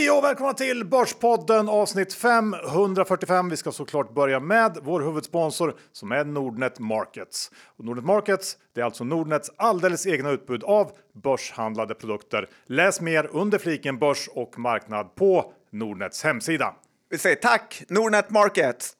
Hej och välkomna till Börspodden avsnitt 545. Vi ska såklart börja med vår huvudsponsor som är Nordnet Markets. Och Nordnet Markets, det är alltså Nordnets alldeles egna utbud av börshandlade produkter. Läs mer under fliken börs och marknad på Nordnets hemsida. Vi säger tack Nordnet Markets!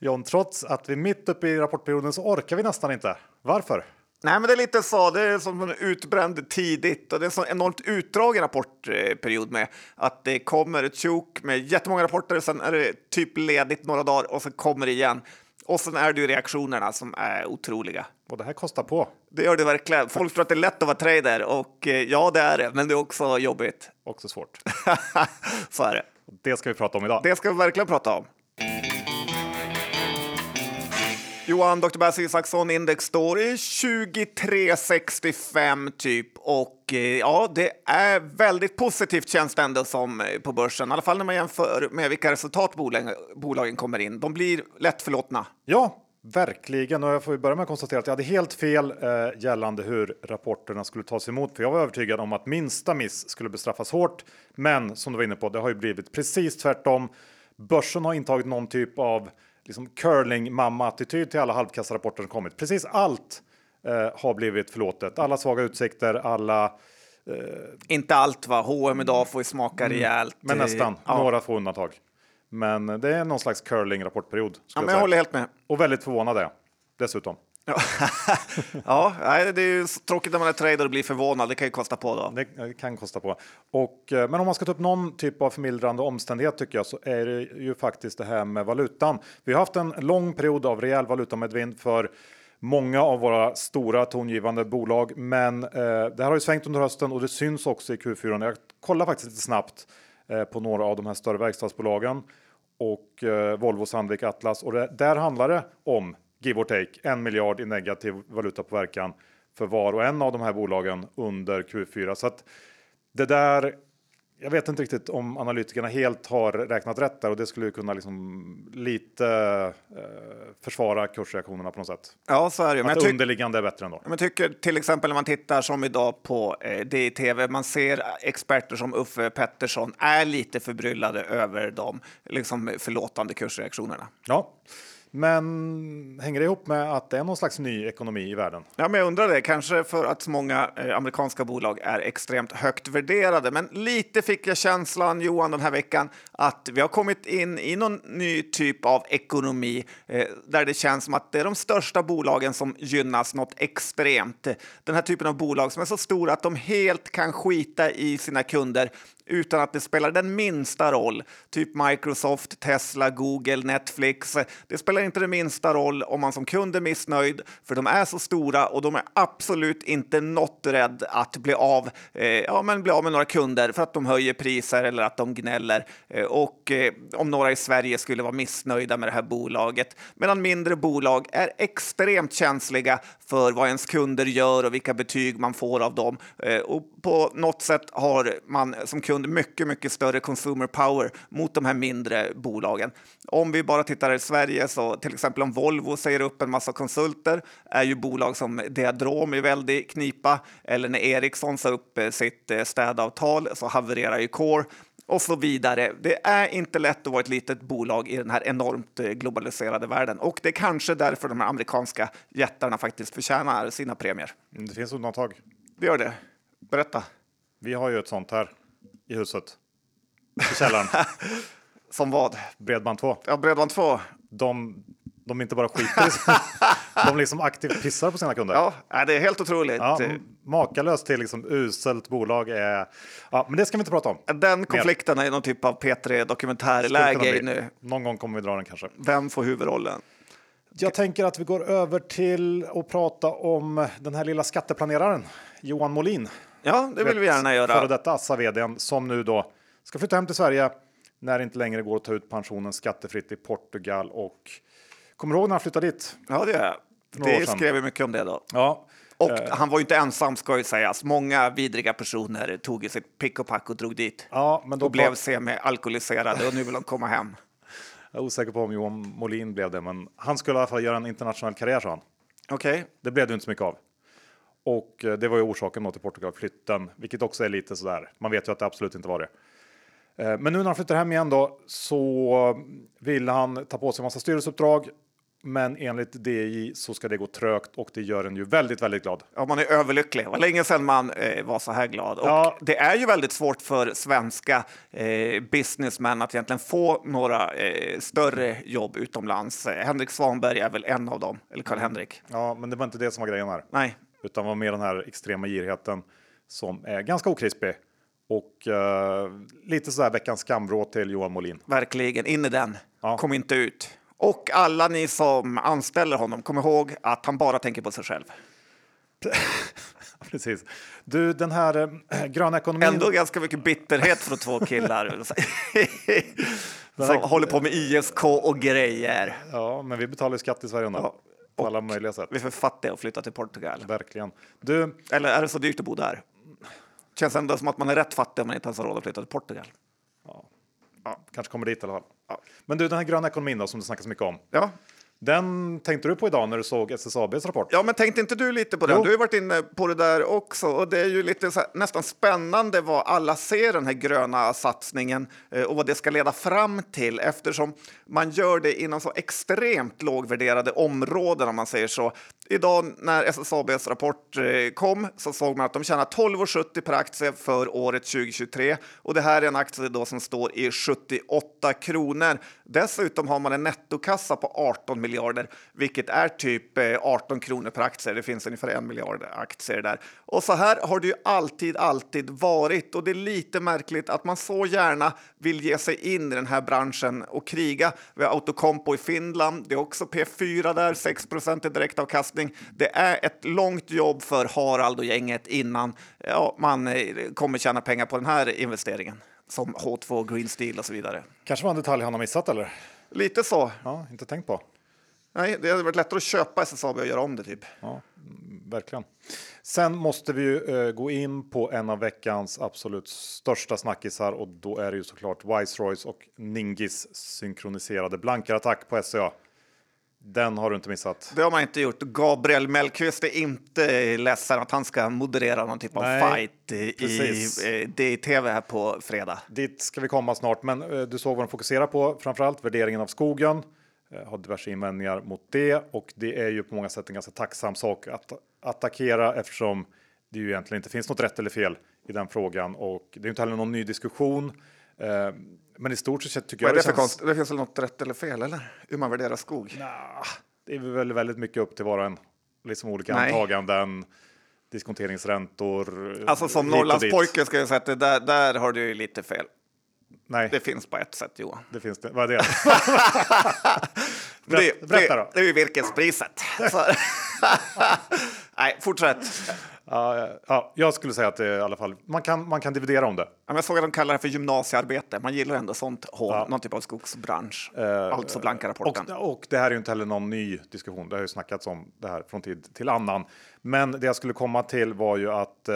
John, trots att vi är mitt uppe i rapportperioden så orkar vi nästan inte. Varför? Nej, men det är lite så. Det är som man utbränd tidigt och det är så enormt utdragen rapportperiod med att det kommer ett tjok med jättemånga rapporter och sen är det typ ledigt några dagar och sen kommer det igen. Och sen är det ju reaktionerna som är otroliga. Och det här kostar på. Det gör det verkligen. Folk tror att det är lätt att vara trader och ja, det är det. Men det är också jobbigt. Också svårt. Så är det. Det ska vi prata om idag. Det ska vi verkligen prata om. Johan, Dr. Bass Isaksson, index står i 23,65 typ och ja, det är väldigt positivt känns det ändå som på börsen. I alla fall när man jämför med vilka resultat bolagen kommer in. De blir lätt förlåtna. Ja, verkligen. Och jag får börja med att konstatera att jag hade helt fel gällande hur rapporterna skulle tas emot. För jag var övertygad om att minsta miss skulle bestraffas hårt. Men som du var inne på, det har ju blivit precis tvärtom. Börsen har intagit någon typ av liksom curling-mamma-attityd till alla halvkassarapporter som kommit. Precis allt har blivit förlåtet. Alla svaga utsikter, alla... Inte allt va? H&M idag får ju smaka rejält. Men nästan. Ja. Några få undantag. Men det är någon slags curling-rapportperiod. Ja, men jag håller helt med. Och väldigt förvånad är jag, dessutom. Ja, det är ju tråkigt när man är trader och blir förvånad. Det kan ju kosta på då. Det kan kosta på. Men om man ska ta upp någon typ av förmildrande omständighet tycker jag så är det ju faktiskt det här med valutan. Vi har haft en lång period av rejäl valutamedvind för många av våra stora tongivande bolag. Men det här har ju svängt under hösten och det syns också i Q4. Jag kollar faktiskt lite snabbt på några av de här större verkstadsbolagen. Och Volvo, Sandvik, Atlas. Och där handlar det om... give or take, 1 miljard i negativ valutapåverkan för var och en av de här bolagen under Q4. Så att det där, jag vet inte riktigt om analytikerna helt har räknat rätt där och det skulle ju kunna liksom lite försvara kursreaktionerna på något sätt. Ja, så är det. Men att det underliggande är bättre ändå. Men tycker till exempel när man tittar som idag på DI TV, man ser experter som Uffe Pettersson är lite förbryllade över de liksom förlåtande kursreaktionerna. Ja. Men hänger det ihop med att det är någon slags ny ekonomi i världen? Ja, men jag undrar det. Kanske för att många amerikanska bolag är extremt högt värderade. Men lite fick jag känslan, Johan, den här veckan att vi har kommit in i någon ny typ av ekonomi där det känns som att det är de största bolagen som gynnas något extremt. Den här typen av bolag som är så stora att de helt kan skita i sina kunder utan att det spelar den minsta roll. Typ Microsoft, Tesla, Google, Netflix. Det spelar inte den minsta roll om man som kund är missnöjd för de är så stora och de är absolut inte något rädd att bli av med några kunder för att de höjer priser eller att de gnäller. Och om några i Sverige skulle vara missnöjda med det här bolaget. Medan mindre bolag är extremt känsliga för vad ens kunder gör och vilka betyg man får av dem. Och på något sätt har man som kund mycket, mycket större consumer power mot de här mindre bolagen. Om vi bara tittar i Sverige så till exempel om Volvo säger upp en massa konsulter är ju bolag som Diadrom i väldigt knipa eller när Ericsson sa upp sitt städavtal så havererar ju Core och så vidare. Det är inte lätt att vara ett litet bolag i den här enormt globaliserade världen och det är kanske därför de här amerikanska jättarna faktiskt förtjänar sina premier. Det finns undantag. Det gör det. Berätta. Vi har ju ett sånt här. I huset. I källaren. Som vad? Bredband 2. Ja, Bredband 2. De inte bara skiter i sig. De liksom aktivt pissar på sina kunder. Ja, det är helt otroligt. Ja, makalöst till liksom uselt bolag. Ja, men det ska vi inte prata om. Den konflikten är någon typ av P3-dokumentärläge nu. Någon gång kommer vi dra den kanske. Vem får huvudrollen? Jag tänker att vi går över till att prata om den här lilla skatteplaneraren. Johan Molin. Ja, det vill vi gärna göra. Före detta Assa-vd:n som nu då ska flytta hem till Sverige när det inte längre går att ta ut pensionen skattefritt i Portugal. Och kommer du ihåg när han flyttade dit? Ja, det gör jag. Det skrev vi mycket om det då. Ja. Och han var ju inte ensam ska ju sägas. Många vidriga personer tog sitt pick och pack och drog dit. Ja, men då blev semi-alkoholiserade och nu vill de komma hem. Jag är osäker på om Johan Molin blev det, men han skulle i alla fall göra en internationell karriär, sa han. Okej. Det blev det inte så mycket av. Och det var ju orsaken till Portugal-flytten, vilket också är lite sådär. Man vet ju att det absolut inte var det. Men nu när han flyttar hem igen då så vill han ta på sig en massa styrelseuppdrag. Men enligt DI så ska det gå trögt och det gör en ju väldigt, väldigt glad. Ja, man är överlycklig. Det var länge sedan man var så här glad. Och ja. Det är ju väldigt svårt för svenska businessmän att egentligen få några större jobb utomlands. Henric Svanberg är väl en av dem, eller Karl-Henrik. Ja, men det var inte det som var grejen här. Nej. Utan var med den här extrema girheten som är ganska okrispig. Och lite så här veckans skamvrå till Johan Molin. Verkligen, in i den. Ja. Kom inte ut. Och alla ni som anställer honom, kom ihåg att han bara tänker på sig själv. Precis. Du, den här gröna ekonomin... Ändå ganska mycket bitterhet från två killar som håller på med ISK och grejer. Ja, men vi betalar ju skatt i Sverige nu. Ja, på alla möjliga sätt. Vi är för fattiga att flytta till Portugal. Verkligen. Du... Eller är det så dyrt att bo där? Känns ändå som att man är rätt fattig om man inte ens har råd att flytta till Portugal. Ja. Ja, kanske kommer dit i alla fall. Ja. Men du, den här gröna ekonomin då, som du snackar så mycket om. Ja. Den tänkte du på idag när du såg SSABs rapport? Ja, men tänkte inte du lite på den? Jo. Du har varit inne på det där också. Och det är ju lite så här, nästan spännande vad alla ser den här gröna satsningen och vad det ska leda fram till. Eftersom man gör det inom så extremt lågvärderade områden, om man säger så. Idag när SSABs rapport kom så såg man att de tjänar 12,70 per aktie för året 2023. Och det här är en aktie då som står i 78 kronor. Dessutom har man en nettokassa på 18 miljoner. Vilket är typ 18 kronor per aktie. Det finns ungefär 1 miljard aktier där. Och så här har det ju alltid varit. Och det är lite märkligt att man så gärna vill ge sig in i den här branschen och kriga. Vi har Autokompo i Finland. Det är också P4 där. 6% i direktavkastning. Det är ett långt jobb för Harald och gänget innan man kommer tjäna pengar på den här investeringen. Som H2, Green Steel och så vidare. Kanske var en detalj han har missat eller? Lite så. Ja, inte tänkt på. Nej, det hade varit lättare att köpa SSAB och göra om det typ. Ja, verkligen. Sen måste vi ju gå in på en av veckans absolut största snackisar och då är det ju såklart Vice-Royce och Ningis synkroniserade blankarattack på SCA. Den har du inte missat. Det har man inte gjort. Gabriel Mellqvist är inte ledsen att han ska moderera någon typ av fight precis. I tv här på fredag. Dit ska vi komma snart, men du såg vad de fokuserar på, framförallt värderingen av skogen. Har diverse invändningar mot det och det är ju på många sätt en ganska tacksam sak att attackera eftersom det ju egentligen inte finns något rätt eller fel i den frågan och det är ju inte heller någon ny diskussion men i stort sett tycker jag det känns... Det finns väl något rätt eller fel eller? Hur man värderar skog? Nah, det är väl väldigt mycket upp till var och en liksom olika antaganden, diskonteringsräntor... Alltså som Norrlandspojken ska jag säga att det där har du ju lite fel. Nej. Det finns på ett sätt, Johan. Det finns det. Vad är det? Berätta då. Det är ju virkespriset. Nej, fortsätt. Ja, jag skulle säga att det, i alla fall man kan dividera om det. Ja, jag såg att de kallar det för gymnasiearbete. Man gillar ändå sånt hål, någon typ av skogsbransch. Alltså blanka rapporten. Och det här är ju inte heller någon ny diskussion. Det har ju snackats om det här från tid till annan. Men det jag skulle komma till var ju att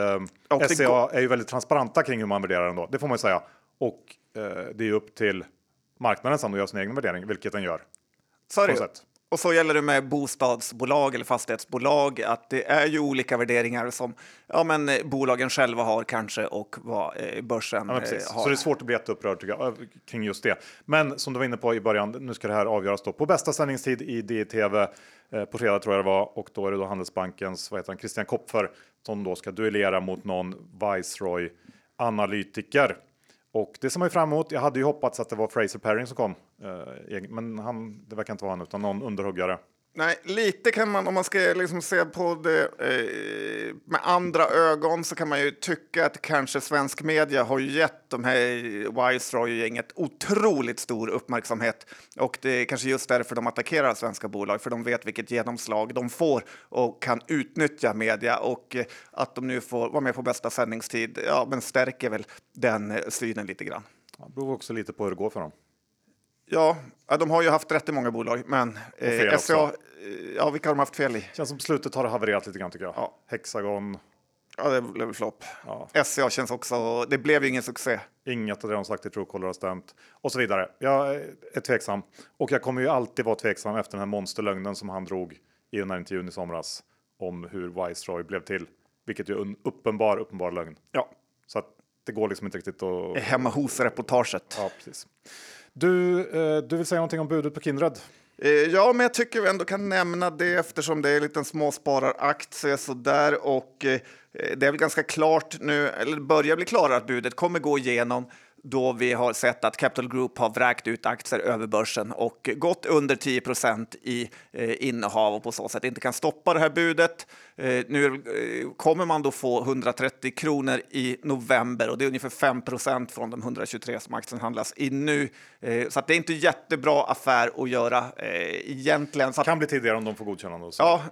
SCA är ju väldigt transparenta kring hur man värderar den då. Det får man ju säga. Och det är upp till marknaden som gör sin egen värdering, vilket den gör. Och så gäller det med bostadsbolag eller fastighetsbolag att det är ju olika värderingar som bolagen själva har kanske och vad börsen har. Så det är svårt att bli upprörd kring just det. Men som du var inne på i början, nu ska det här avgöras då på bästa sändningstid i DTV på fredag tror jag det var. Och då är det då Handelsbankens, Christian Kopfer som då ska duellera mot någon Viceroy-analytiker. Och det som är fram emot, jag hade ju hoppats att det var Fraser Paring som kom. Men det verkar inte vara han utan någon underhuggare. Nej, lite kan man, om man ska liksom se på det med andra ögon så kan man ju tycka att kanske svensk media har gett de här Viceroy-gänget otroligt stor uppmärksamhet. Och det är kanske just därför de attackerar svenska bolag, för de vet vilket genomslag de får och kan utnyttja media. Och att de nu får vara med på bästa sändningstid men stärker väl den synen lite grann. Det beror också lite på hur det går för dem. Ja, de har ju haft rätt i många bolag, men SCA, vilka har de haft fel i? Känns som slutet har det havererat lite grann tycker jag. Ja. Hexagon. Ja, det blev flopp. Ja. SCA känns också, det blev ju ingen succé. Inget av det de sagt i Truecaller har stämt och så vidare. Jag är tveksam och jag kommer ju alltid vara tveksam efter den här monsterlögnen som han drog i den här intervjun i somras om hur Viceroy blev till. Vilket ju är en uppenbar lögn. Ja. Så att det går liksom inte riktigt att... Hemma hos-reportaget. Ja, precis. Du vill säga någonting om budet på Kindred? Ja, men jag tycker vi ändå kan nämna det eftersom det är en liten småsparar-aktie sådär, och det är väl ganska klart nu, eller börjar bli klarare att budet kommer gå igenom då vi har sett att Capital Group har vräkt ut aktier över börsen och gått under 10% i innehav och på så sätt inte kan stoppa det här budet. Nu kommer man då få 130 kronor i november och det är ungefär 5% från de 123 som aktien handlas i nu. Så att det är inte jättebra affär att göra egentligen. Så att, kan bli tidigare om de får godkännande. Ja,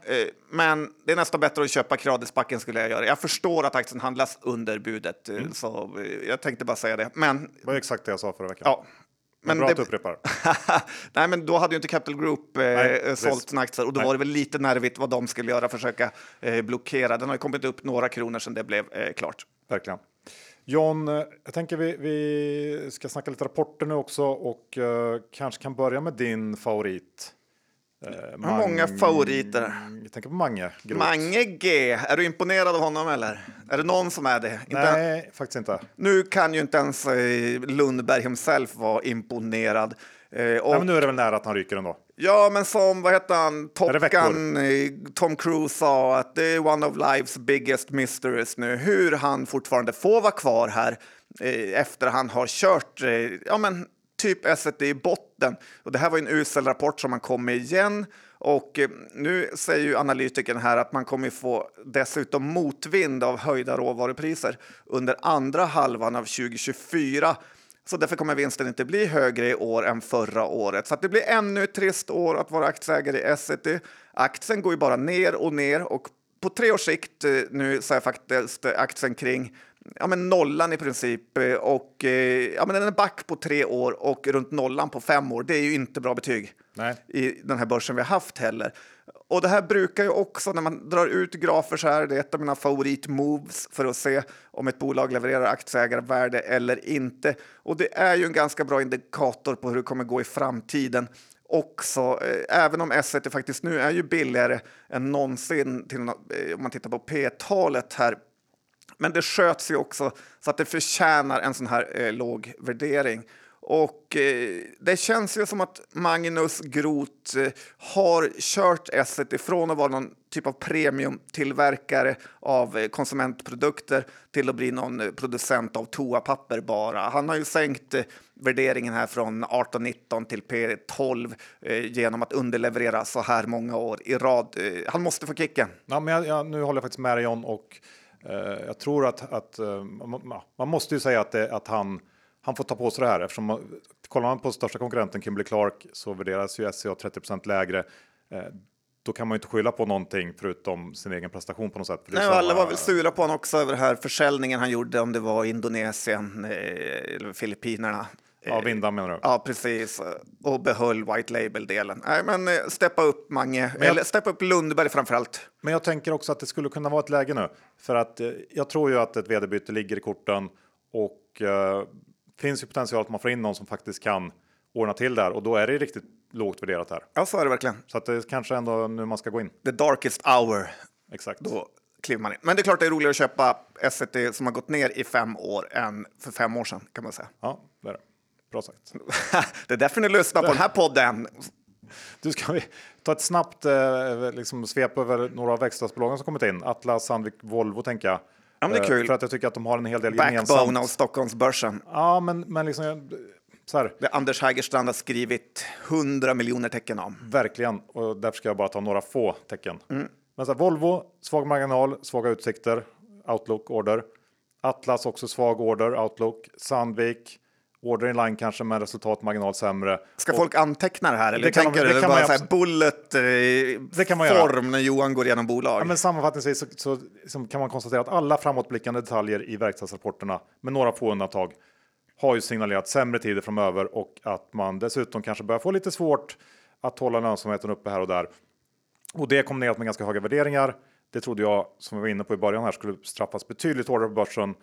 men det är nästan bättre att köpa Kradisbacken skulle jag göra. Jag förstår att aktien handlas under budet, så jag tänkte bara säga det. Men det var exakt det jag sa förra veckan. Ja. Men bra att du upprepar. Nej, men då hade ju inte Capital Group sålt sina aktier. Och då var det väl lite nervigt vad de skulle göra, försöka blockera. Den har ju kommit upp några kronor sedan det blev klart. Verkligen. John, jag tänker vi ska snacka lite rapporter nu också. Och kanske kan börja med din favorit. Många favoriter. Jag tänker på Mange Groth. Mange G. Är du imponerad av honom eller? Är det någon som är det? Nej, inte... faktiskt inte. Nu kan ju inte ens Lundberg himself vara imponerad. Och... Nej, men nu är det väl nära att han ryker ändå. Ja, men som, vad heter han? Top Gun, Tom Cruise sa att det är one of life's biggest mysteries nu. Hur han fortfarande får vara kvar här efter han har kört... Ja, men... typ S&T i botten, och det här var en usel rapport som man kom med igen, och nu säger ju analytiken här att man kommer få dessutom motvind av höjda råvarupriser under andra halvan av 2024, så därför kommer vinsten inte bli högre i år än förra året, så att det blir ännu ett trist år att vara aktieägare i S&T. Aktien går ju bara ner och på 3 års sikt nu så är faktiskt aktien kring nollan i princip, och den är back på 3 år och runt nollan på 5 år. Det är ju inte bra betyg. Nej. I den här börsen vi har haft heller. Och det här brukar ju också, när man drar ut grafer så här, det är ett av mina favoritmoves för att se om ett bolag levererar aktieägarvärde eller inte. Och det är ju en ganska bra indikator på hur det kommer gå i framtiden. Också, även om S&T faktiskt nu är ju billigare än någonsin till, om man tittar på P-talet här. Men det sköts ju också så att det förtjänar en sån här låg värdering. Och det känns ju som att Magnus Groth har kört S&T ifrån att vara någon typ av premiumtillverkare av konsumentprodukter till att bli någon producent av toapapper bara. Han har ju sänkt värderingen här från 18-19 till P12 genom att underleverera så här många år i rad. Han måste få kicken. Ja, men nu håller jag faktiskt med John, och jag tror att man måste ju säga att han får ta på sig det här, eftersom kollar man på största konkurrenten Kimberly-Clark så värderas ju SCA 30% lägre. Då kan man ju inte skylla på någonting förutom sin egen prestation på något sätt. Nej, alla var väl sura på honom också över den här försäljningen han gjorde, om det var Indonesien eller Filippinerna. Ja, Vindan menar du? Ja, precis. Och behöll White Label-delen. Nej, men steppa upp Mange. Eller steppa upp Lundberg framförallt. Men jag tänker också att det skulle kunna vara ett läge nu. För att jag tror ju att ett vd-byte ligger i korten. Och finns ju potential att man får in någon som faktiskt kan ordna till där. Och då är det riktigt lågt värderat här. Ja, så är det verkligen. Så att det är kanske ändå nu man ska gå in. The darkest hour. Exakt. Då kliver man in. Men det är klart det är roligare att köpa S&T som har gått ner i 5 år än för 5 år sedan, kan man säga. Ja, det är det. Det är därför ni lyssnar på den här podden. Du, ska vi ta ett snabbt svep över några av växtbolagen som kommit in? Atlas, Sandvik, Volvo tänker jag. Ja, men det är kul. För att jag tycker att de har en hel del gemensamt. Backbone av Stockholmsbörsen. Ja, men så här. Det Anders Hägerstrand har skrivit 100 miljoner tecken om. Verkligen, och därför ska jag bara ta några få tecken. Mm. Men så här, Volvo, svag marginal, svaga utsikter, outlook, order. Atlas också svag order, outlook. Sandvik... order in line kanske, men resultatmarginal sämre. Ska folk anteckna det här? Eller bullet-form när Johan går igenom bolag? Ja, men sammanfattningsvis så kan man konstatera att alla framåtblickande detaljer i verkstadsrapporterna, med några få undantag, har ju signalerat sämre tider framöver, och att man dessutom kanske börjar få lite svårt att hålla lönsamheten uppe här och där. Och det kom ner med ganska höga värderingar. Det trodde jag, som vi var inne på i början här, skulle straffas betydligt hårdare på börsen.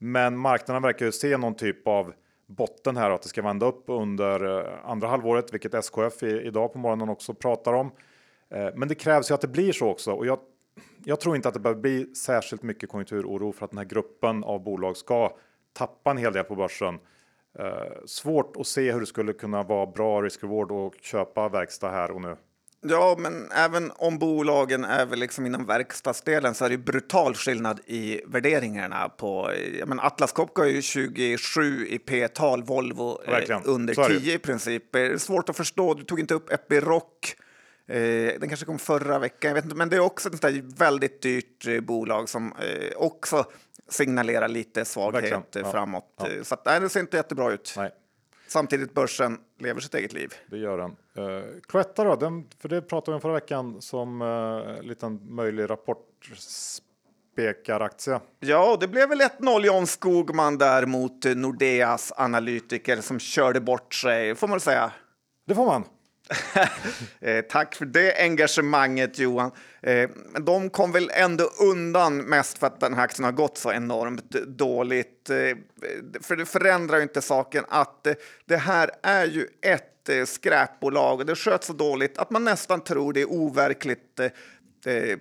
Men marknaden verkar ju se någon typ av botten här, att det ska vända upp under andra halvåret, vilket SKF idag på morgonen också pratar om. Men det krävs ju att det blir så också, och jag tror inte att det behöver bli särskilt mycket konjunkturoro för att den här gruppen av bolag ska tappar en hel del på börsen. Svårt att se hur det skulle kunna vara bra risk-reward och köpa verkstad här och nu. Ja, men även om bolagen är väl liksom inom verkstadsdelen så är det brutal skillnad i värderingarna på... Men Atlas Copco är ju 27 i P-tal, Volvo under 10 i princip. Svårt att förstå, du tog inte upp Epiroc. Den kanske kom förra veckan, jag vet inte. Men det är också ett väldigt dyrt bolag som också signalerar lite svaghet framåt. Ja. Så att, nej, det ser inte jättebra ut. Nej. Samtidigt börsen lever sitt eget liv. Det gör den. Cloetta då, för det pratade vi om förra veckan som liten möjlig rapportspekaraktie. Ja, det blev väl 1-0 John Skogman där mot Nordeas analytiker som körde bort sig, får man säga. Det får man. Tack för det engagemanget, Johan. De kom väl ändå undan mest för att den här aktien har gått så enormt dåligt. För det förändrar ju inte saken att det här är ju ett skräpbolag och det sköts så dåligt att man nästan tror det är overkligt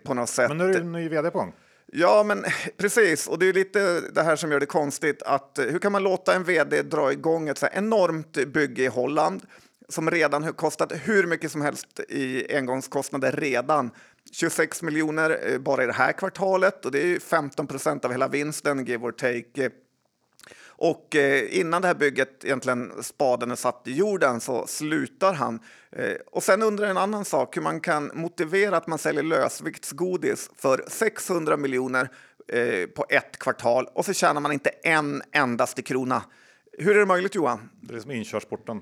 på något sätt. Men nu är det en ny vd på gång. Ja, men precis. Och det är lite det här som gör det konstigt. Att hur kan man låta en vd dra igång ett så här enormt bygge i Holland som redan har kostat hur mycket som helst i engångskostnader redan. 26 miljoner bara i det här kvartalet och det är 15% av hela vinsten, give or take. Och innan det här bygget egentligen spaden är satt i jorden så slutar han. Och sen undrar en annan sak hur man kan motivera att man säljer lösviktsgodis för 600 miljoner på ett kvartal och så tjänar man inte en endaste krona. Hur är det möjligt, Johan? Det är som inkörsporten.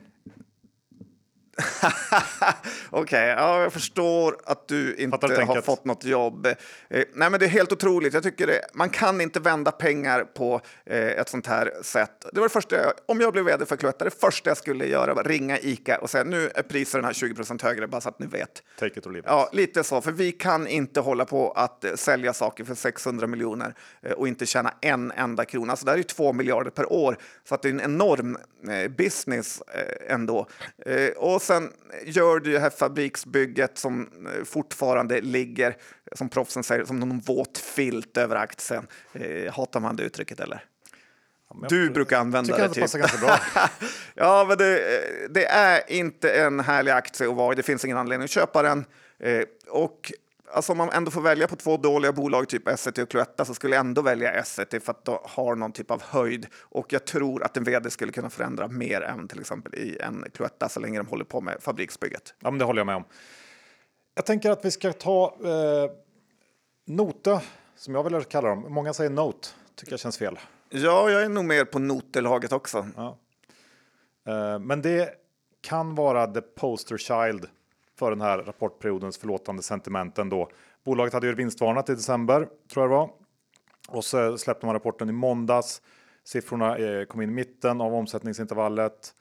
Okej, ja, jag förstår att du inte har fått något jobb. Nej, men det är helt otroligt. Jag tycker det, man kan inte vända pengar på ett sånt här sätt. Det var det första om jag blev vd för Cloetta, det första jag skulle göra var ringa ICA och säga nu är priserna 20% högre, bara så att ni vet. Take it or leave it. Ja, lite så, för vi kan inte hålla på att sälja saker för 600 miljoner och inte tjäna en enda krona. Så det här är ju 2 miljarder per år, så att det är en enorm business ändå. Och sen gör du det här fabriksbygget som fortfarande ligger, som proffsen säger, som någon våt filt över aktien. Hatar man det uttrycket eller? Ja, du brukar använda det. Tycker jag det passar ganska bra. Ja, men det är inte en härlig aktie att vara i. Det finns ingen anledning att köpa den. Och alltså, om man ändå får välja på två dåliga bolag typ S&T och Cloetta så skulle jag ändå välja S&T för att de har någon typ av höjd. Och jag tror att en vd skulle kunna förändra mer än till exempel i en Cloetta så länge de håller på med fabriksbygget. Ja, men det håller jag med om. Jag tänker att vi ska ta Note, som jag vill kalla dem. Många säger Note, tycker jag känns fel. Ja, jag är nog mer på Note-laget också. Ja. Men det kan vara the poster child för den här rapportperiodens förlåtande sentimenten då. Bolaget hade ju vinstvarnat i december, tror jag det var. Och så släppte man rapporten i måndags. Siffrorna kom in i mitten av omsättningsintervallet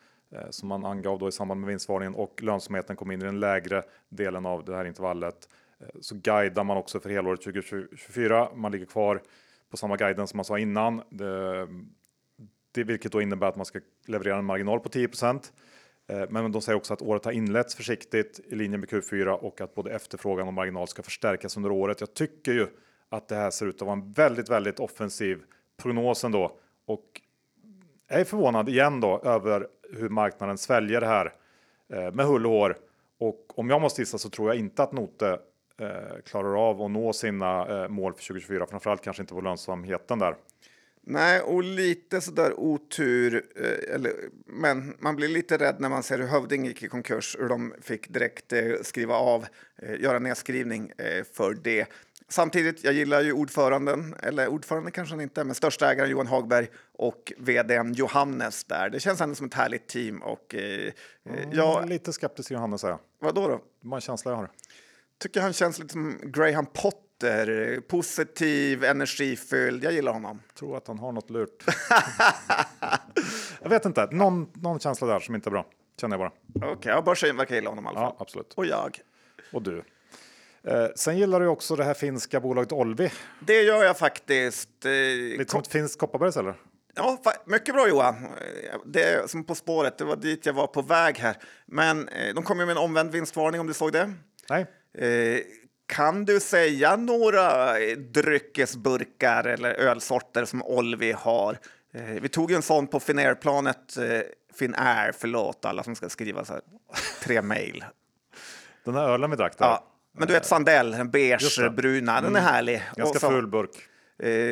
som man angav då i samband med vinstvarningen. Och lönsamheten kom in i den lägre delen av det här intervallet. Så guidar man också för helåret 2024. Man ligger kvar på samma guiden som man sa innan. Det vilket då innebär att man ska leverera en marginal på 10%. Men de säger också att året har inletts försiktigt i linje med Q4 och att både efterfrågan och marginal ska förstärkas under året. Jag tycker ju att det här ser ut att vara en väldigt, väldigt offensiv prognos ändå. Och jag är förvånad igen då över hur marknaden sväljer det här med hull och hår. Och om jag måste gissa så tror jag inte att Note klarar av att nå sina mål för 2024. Framförallt kanske inte på lönsamheten där. Nej, och lite sådär otur, men man blir lite rädd när man ser hur Hövding gick i konkurs, hur de fick direkt skriva av, göra nedskrivning för det. Samtidigt, jag gillar ju ordföranden kanske inte, men största ägaren Johan Hagberg och vdn Johannes där. Det känns ändå som ett härligt team. Och, jag är lite skeptisk till Johannes, säger jag. Vadå då? Det var en känsla jag har. Tycker han känns lite som Graham Potter. Positiv, energifylld. Jag gillar honom. Jag tror att han har något lurt. Jag vet inte. Någon känsla där som inte är bra. Känner jag bara. Okej, jag bara verkar gilla honom i alla fall. Ja, absolut. Och jag. Och du. Sen gillar du också det här finska bolaget Olvi. Det gör jag faktiskt. Lite som ett finskt Kopparbergs eller? Ja, mycket bra Johan. Det är som På spåret. Det var dit jag var på väg här. Men de kom ju med en omvänd vinstvarning om du såg det. Nej. Kan du säga några dryckesburkar eller ölsorter som Olvi har? Vi tog ju en sån på Finnair-planet. Finnair, förlåt alla som ska skriva så här, 3 mejl. Den här ölen vi drack där. Ja, men du vet Sandell, en beige bruna, den är härlig. Ganska full burk.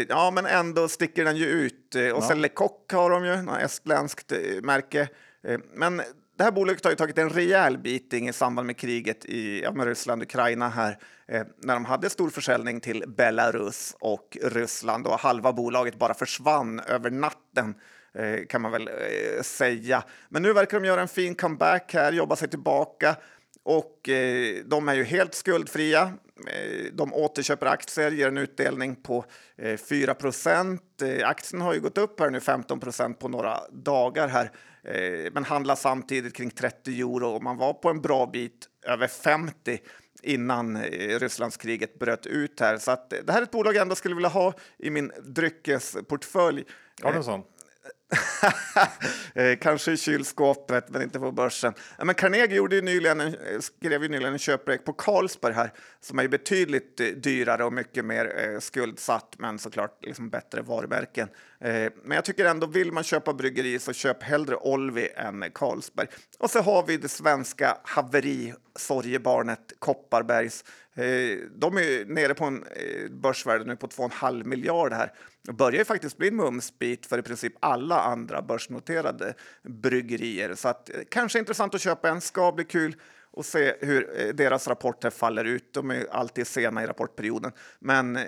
Ja, men ändå sticker den ju ut. Och sen Lecoq har de ju, något estländskt märke. Men det här bolaget har ju tagit en rejäl biting i samband med kriget i med Ryssland och Ukraina här. När de hade stor försäljning till Belarus och Ryssland och halva bolaget bara försvann över natten, kan man väl säga. Men nu verkar de göra en fin comeback här, jobba sig tillbaka. Och de är ju helt skuldfria. De återköper aktier, ger en utdelning på 4%. Aktien har ju gått upp här nu 15% på några dagar här. Men handlar samtidigt kring 30 euro och man var på en bra bit över 50 innan Rysslandskriget bröt ut här. Så att det här är ett bolag jag ändå skulle vilja ha i min dryckesportfölj. Har du en sån? Kanske i kylskåpet men inte på börsen. Men Carnegie gjorde ju skrev nyligen en köprek på Carlsberg här som är betydligt dyrare och mycket mer skuldsatt men såklart liksom bättre varumärken. Men jag tycker ändå vill man köpa bryggeri så köp hellre Olvi än Carlsberg. Och så har vi det svenska haverisorgebarnet Kopparbergs. De är nere på en börsvärde nu på 2,5 miljard här. Det börjar ju faktiskt bli en mumsbit för i princip alla andra börsnoterade bryggerier. Så att, kanske intressant att köpa en, ska bli kul och se hur deras rapporter faller ut. De är alltid sena i rapportperioden. Men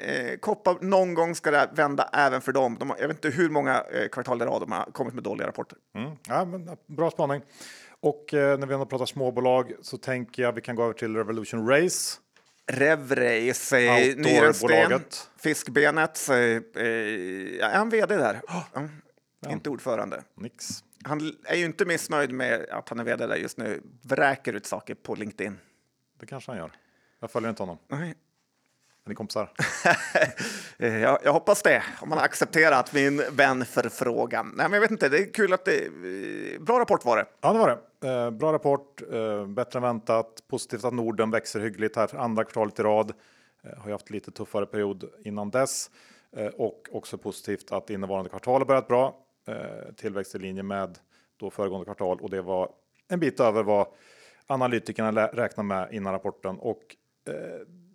Koppa, någon gång ska det vända även för dem. Jag vet inte hur många kvartal i rad de har kommit med dåliga rapporter. Ja, men bra spaning. Och när vi ändå pratar småbolag så tänker jag att vi kan gå över till Revolution Race. Revrace, Nyrensten, Fiskbenet, är han vd där? Inte ordförande. Nix. Han är ju inte missnöjd med att han är vd där just nu. Vräker ut saker på LinkedIn. Det kanske han gör. Jag följer inte honom. Nej. Är ni kompisar? jag hoppas det. Om man har accepterat min vän för frågan. Nej, men jag vet inte. Det är kul att det... Bra rapport var det. Ja, det var det. Bra rapport. Bättre än väntat. Positivt att Norden växer hyggligt här för andra kvartalet i rad. Har ju haft lite tuffare period innan dess. Och också positivt att innevarande kvartal har börjat bra. Tillväxt i linje med då föregående kvartal. Och det var en bit över vad analytikerna räknade med innan rapporten. Och...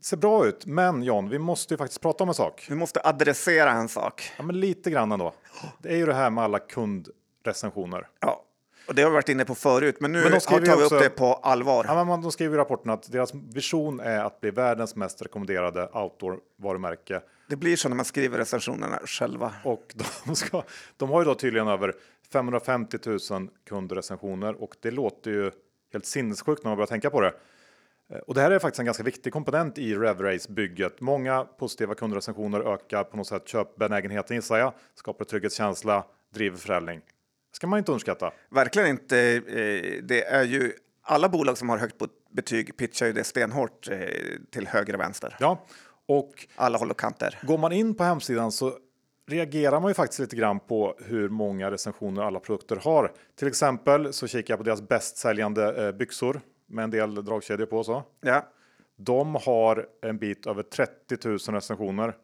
ser bra ut, men John, vi måste ju faktiskt prata om en sak. Vi måste adressera en sak. Ja, men lite grann ändå. Det är ju det här med alla kundrecensioner. Ja, och det har vi varit inne på förut, men nu tar vi upp det på allvar. Ja, men de skriver i rapporten att deras vision är att bli världens mest rekommenderade outdoor-varumärke. Det blir så när man skriver recensionerna själva. Och de har ju då tydligen över 550 000 kundrecensioner och det låter ju helt sinnessjukt när man börjar tänka på det. Och det här är faktiskt en ganska viktig komponent i RevRace-bygget. Många positiva kundrecensioner ökar på något sätt köpbenägenheten, gissar jag. Skapar trygghetskänsla, driver försäljning. Ska man inte underskatta. Verkligen inte. Det är ju alla bolag som har högt betyg pitchar ju det stenhårt till höger och vänster. Ja. Och alla håll och kanter. Går man in på hemsidan så reagerar man ju faktiskt lite grann på hur många recensioner alla produkter har. Till exempel så kikar jag på deras bästsäljande byxor. Med en del dragkedjor på så. Ja. De har en bit över 30 000 recensioner.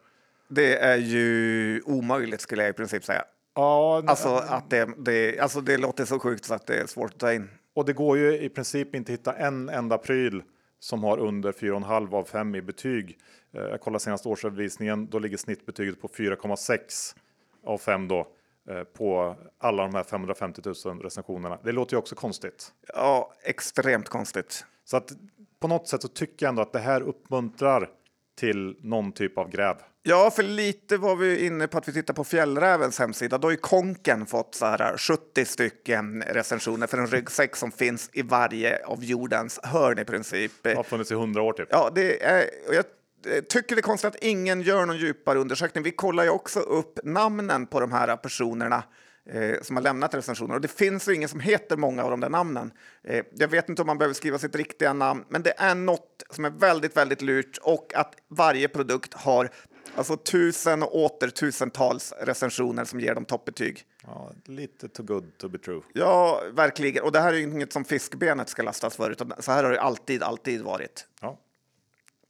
Det är ju omöjligt skulle jag i princip säga. Ja, alltså, att det låter så sjukt så att det är svårt att ta in. Och det går ju i princip inte hitta en enda pryl som har under 4,5 av 5 i betyg. Jag kollade senaste årsredovisningen. Då ligger snittbetyget på 4,6 av 5 då. På alla de här 550 000 recensionerna. Det låter ju också konstigt. Ja, extremt konstigt. Så att på något sätt så tycker jag ändå att det här uppmuntrar till någon typ av gräv. Ja, för lite var vi inne på att vi tittar på Fjällrävens hemsida. Då har ju Konken fått så här 70 stycken recensioner för en ryggsäck som finns i varje av jordens hörn i princip. Det har funnits i 100 år typ. Ja, det är... Tycker det är konstigt att ingen gör någon djupare undersökning. Vi kollar ju också upp namnen på de här personerna som har lämnat recensioner. Och det finns ju ingen som heter många av de där namnen. Jag vet inte om man behöver skriva sitt riktiga namn. Men det är något som är väldigt, väldigt lurt. Och att varje produkt har alltså 1000 och åter tusentals recensioner som ger dem toppbetyg. Ja, lite too good to be true. Ja, verkligen. Och det här är ju inget som Fiskbenet ska lastas för. Utan så här har det alltid varit. Ja.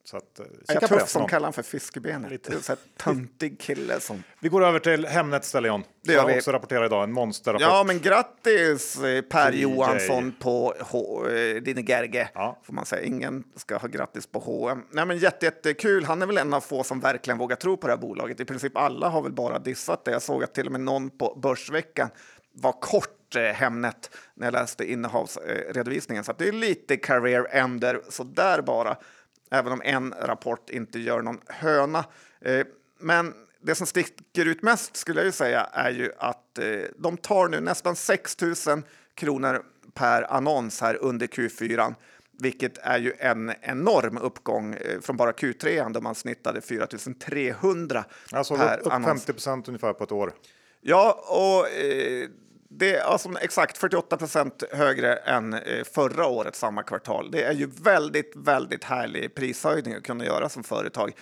Så att, lika tuff som kallar han för Fiskbenet. Lite så här töntig kille som... Vi går över till Hemnet, Stellion. Det gör vi. Också rapporterar idag, en monsterrapport. Ja, men grattis Per DJ. Johansson på din Gerge. Ja. Får man säga, ingen ska ha grattis på H&M. Nej, men jättekul. Han är väl en av få som verkligen vågar tro på det här bolaget. I princip alla har väl bara dissat det. Jag såg att till och med någon på Börsveckan var kort Hemnet när jag läste innehavsredovisningen. Så att det är lite career ender så där bara. Även om en rapport inte gör någon höna. Men det som sticker ut mest skulle jag ju säga är ju att de tar nu nästan 6 000 kronor per annons här under Q4. Vilket är ju en enorm uppgång från bara Q3 där man snittade 4 300 alltså, per upp annons. 50% ungefär på ett år. Ja, och det är alltså exakt 48% högre än förra året samma kvartal. Det är ju väldigt, väldigt härlig prishöjning att kunna göra som företag.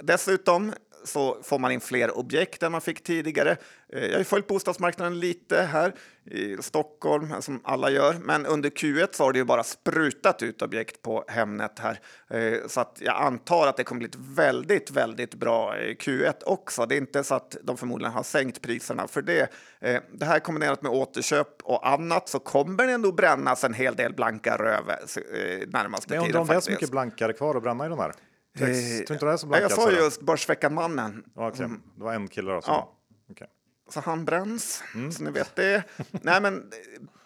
Dessutom så får man in fler objekt än man fick tidigare. Jag har ju följt bostadsmarknaden lite här i Stockholm som alla gör. Men under Q1 så har det ju bara sprutat ut objekt på Hemnet här. Så att jag antar att det kommer bli ett väldigt, väldigt bra Q1 också. Det är inte så att de förmodligen har sänkt priserna för det. Det här kombinerat med återköp och annat så kommer det ändå brännas en hel del blanka röver närmaste tiden. Men om det är så mycket blankare kvar att bränna i de här? Jag sa just Börsveckan-mannen. Okay. Det var en kille då. Ja. Okay. Så han bränns, så ni vet det. Nej, men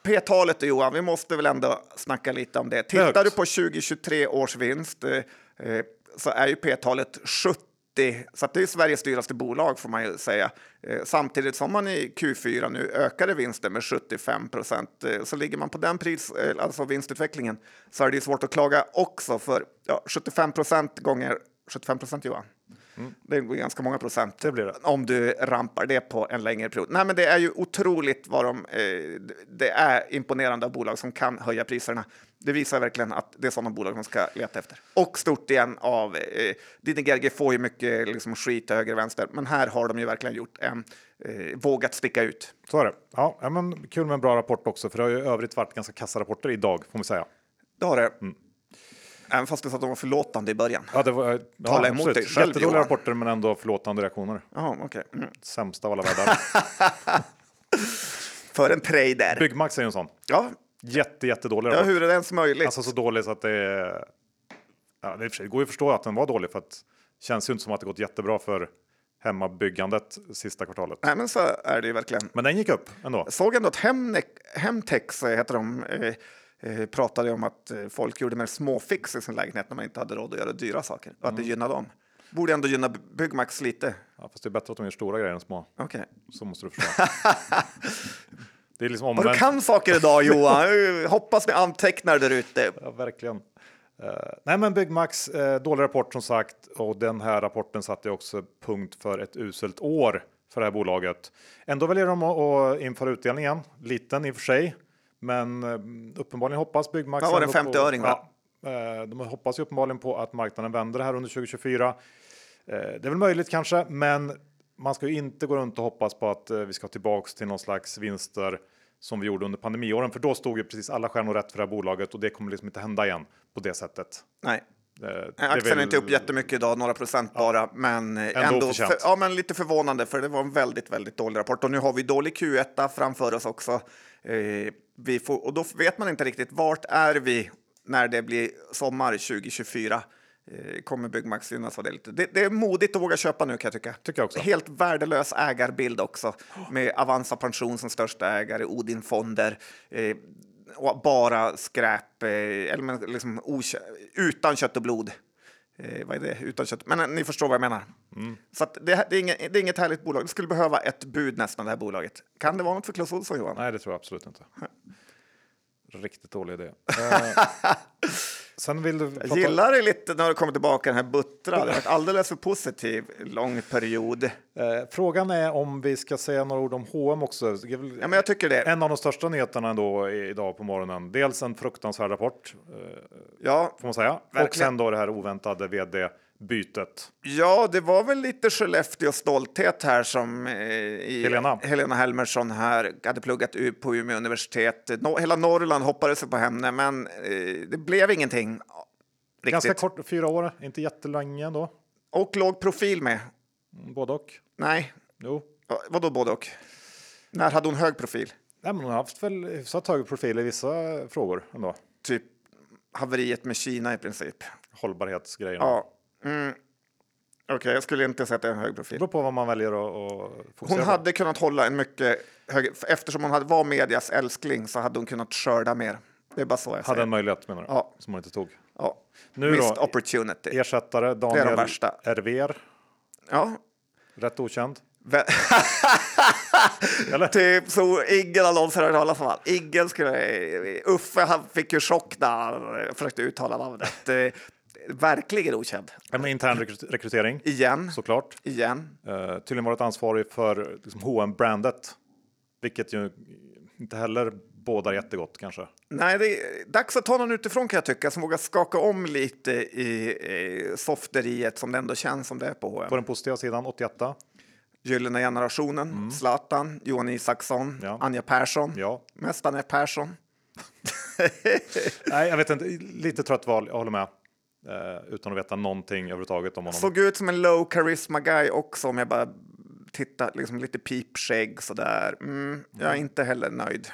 P-talet, Johan, vi måste väl ändå snacka lite om det. Tittar du på 2023 års vinst så är ju P-talet 70. Så att det är Sveriges dyraste bolag får man ju säga. Samtidigt som man i Q4 nu ökade vinsten med 75%. Så ligger man på den alltså vinstutvecklingen så är det ju svårt att klaga också. För 75% gånger 75%, Johan. Mm. Det är ganska många procent det blir det. Om du rampar det på en längre period. Nej, men det är ju otroligt vad det är imponerande av bolag som kan höja priserna. Det visar verkligen att det är sådana bolag man ska leta efter. Och stort igen av Didi Gerge får ju mycket liksom, skit höger och vänster. Men här har de ju verkligen gjort en vågat sticka ut. Så är det. Ja, men kul med en bra rapport också. För det har ju övrigt varit ganska kassa rapporter idag får man säga. Det har det. Mm. Även fast det sa att de var förlåtande i början. Ja, det var tala emot dig själv. Jättedåliga rapporter men ändå förlåtande reaktioner. Jaha, okej. Okay. Sämsta av alla världar. För en trader. Byggmax är ju en sån. Ja. Jättedålig rapport. Ja, hur är det ens möjligt? Alltså så dålig så att det är... Ja, det går ju att förstå att den var dålig för att det känns ju inte som att det gått jättebra för hemmabyggandet sista kvartalet. Nej, men så är det ju verkligen. Men den gick upp ändå. Jag såg ändå att Hemtex heter de... pratade om att folk gjorde mer småfix i sin lägenhet när man inte hade råd att göra dyra saker. Och att det gynnar dem. Borde ändå gynna Byggmax lite. Ja, fast det är bättre att de gör stora grejer än små. Okej. Så måste du förstå. Det är liksom omvänt. Och du kan saker idag, Johan. Hoppas ni antecknar där ute. Ja, verkligen. Nej, men Byggmax, dålig rapport som sagt. Och den här rapporten satte också punkt för ett uselt år för det här bolaget. Ändå väljer de att införa utdelningen. Liten i och för sig. Men uppenbarligen hoppas Byggmax... Ja, var det 50-öring va? Ja, de hoppas ju uppenbarligen på att marknaden vänder här under 2024. Det är väl möjligt kanske, men man ska ju inte gå runt och hoppas på att vi ska tillbaka till någon slags vinster som vi gjorde under pandemiåren. För då stod ju precis alla stjärnor rätt för det här bolaget och det kommer liksom inte hända igen på det sättet. Nej. Aktien är inte upp jättemycket idag, några procent bara, ja, men ändå men lite förvånande för det var en väldigt, väldigt dålig rapport och nu har vi dålig Q1 framför oss också. Vi får, och då vet man inte riktigt vart är vi när det blir sommar 2024. Kommer Byggmax gynnas av det lite. Det är modigt att våga köpa nu kan jag tycka. Tycker jag också. Helt värdelös ägarbild också med Avanza Pension som största ägare, Odin Fonder. Och bara skräp eller liksom utan kött och blod. Vad är det? Utan kött. Men ni förstår vad jag menar. Mm. Så att det är inget härligt bolag. Det skulle behöva ett bud nästan det här bolaget. Kan det vara något för Claes Olsson, Johan? Nej, det tror jag absolut inte. Riktigt dålig idé. Sen vill du prata... Jag gillar det lite när du kommer tillbaka den här buttra. Det har varit alldeles för positiv lång period. Frågan är om vi ska säga några ord om H&M också. Ja, men jag tycker det. En av de största nyheterna ändå idag på morgonen. Dels en fruktansvärd rapport, får man säga. Verkligen. Och sen då det här oväntade vd-bytet. Ja, det var väl lite Skellefteå stolthet här som Helena Helmersson här hade pluggat på Umeå universitet. Hela Norrland hoppade sig på henne, men det blev ingenting Ganska kort, 4 år, inte jättelänge ändå. Och låg profil med. Både och. Nej. Jo. Vadå både och? När hade hon hög profil? Nej, men hon har haft väl hyfsat hög profil i vissa frågor ändå. Typ haveriet med Kina i princip. Hållbarhetsgrejerna. Ja. Mm. Okej, jag skulle inte säga att det är en hög profil. Det beror på vad man väljer att fokusera. Hon hade kunnat hålla en mycket hög... Eftersom hon var medias älskling så hade hon kunnat skörda mer. Det är bara så jag hade säger. Hade en möjlighet, menar du? Ja. Som hon inte tog. Ja. Nu missed då, opportunity. Ersättare, Daniel Erver. Ja. Rätt okänd. Typ så Igel har någon för att tala om. Igel skulle... Uffe han fick ju chock när jag försökte uttala namnet. Verkligen okänd. Men intern rekrytering. Igen. Såklart. Igen. Tydligen varit ansvarig för liksom, H&M-brandet. Vilket ju inte heller bådar jättegott kanske. Nej, det är dags att ta någon utifrån kan jag tycka. Som vågar skaka om lite i softeriet som det ändå känns som det är på H&M. På den positiva sidan, 81. Gyllene generationen. Mm. Zlatan, Johan Isaksson, ja. Anja Persson. Ja. Mest Anja Persson. Nej, jag vet inte. Lite trött val, jag håller med. Utan att veta någonting överhuvudtaget om honom. Såg ut som en low charisma guy också om jag bara tittar liksom lite pipskägg sådär. Mm, jag är inte heller nöjd.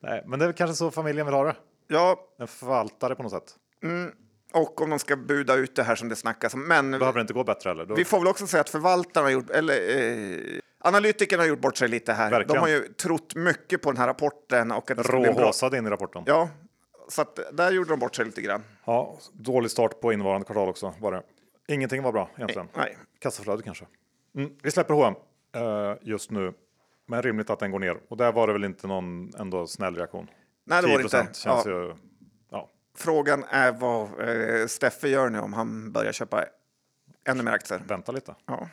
Nej, men det är kanske så familjen vill ha det. Ja. En förvaltare på något sätt. Mm. Och om de ska buda ut det här som det snackas om. Men behöver det inte gå bättre heller. Då... Vi får väl också säga att förvaltarna har gjort... Eller, analytikerna har gjort bort sig lite här. Verkligen. De har ju trott mycket på den här rapporten. Råhåsade in i rapporten. Ja. Så att där gjorde de bort sig lite grann. Ja, dålig start på innevarande kvartal också. Bara. Ingenting var bra egentligen. Nej. Kassaflödet kanske. Mm, vi släpper H&M just nu. Men rimligt att den går ner. Och där var det väl inte någon ändå snäll reaktion. Nej, det var det inte. Känns ju, ja. Frågan är vad Steffe gör nu om han börjar köpa ännu mer aktier. Vänta lite. Ja.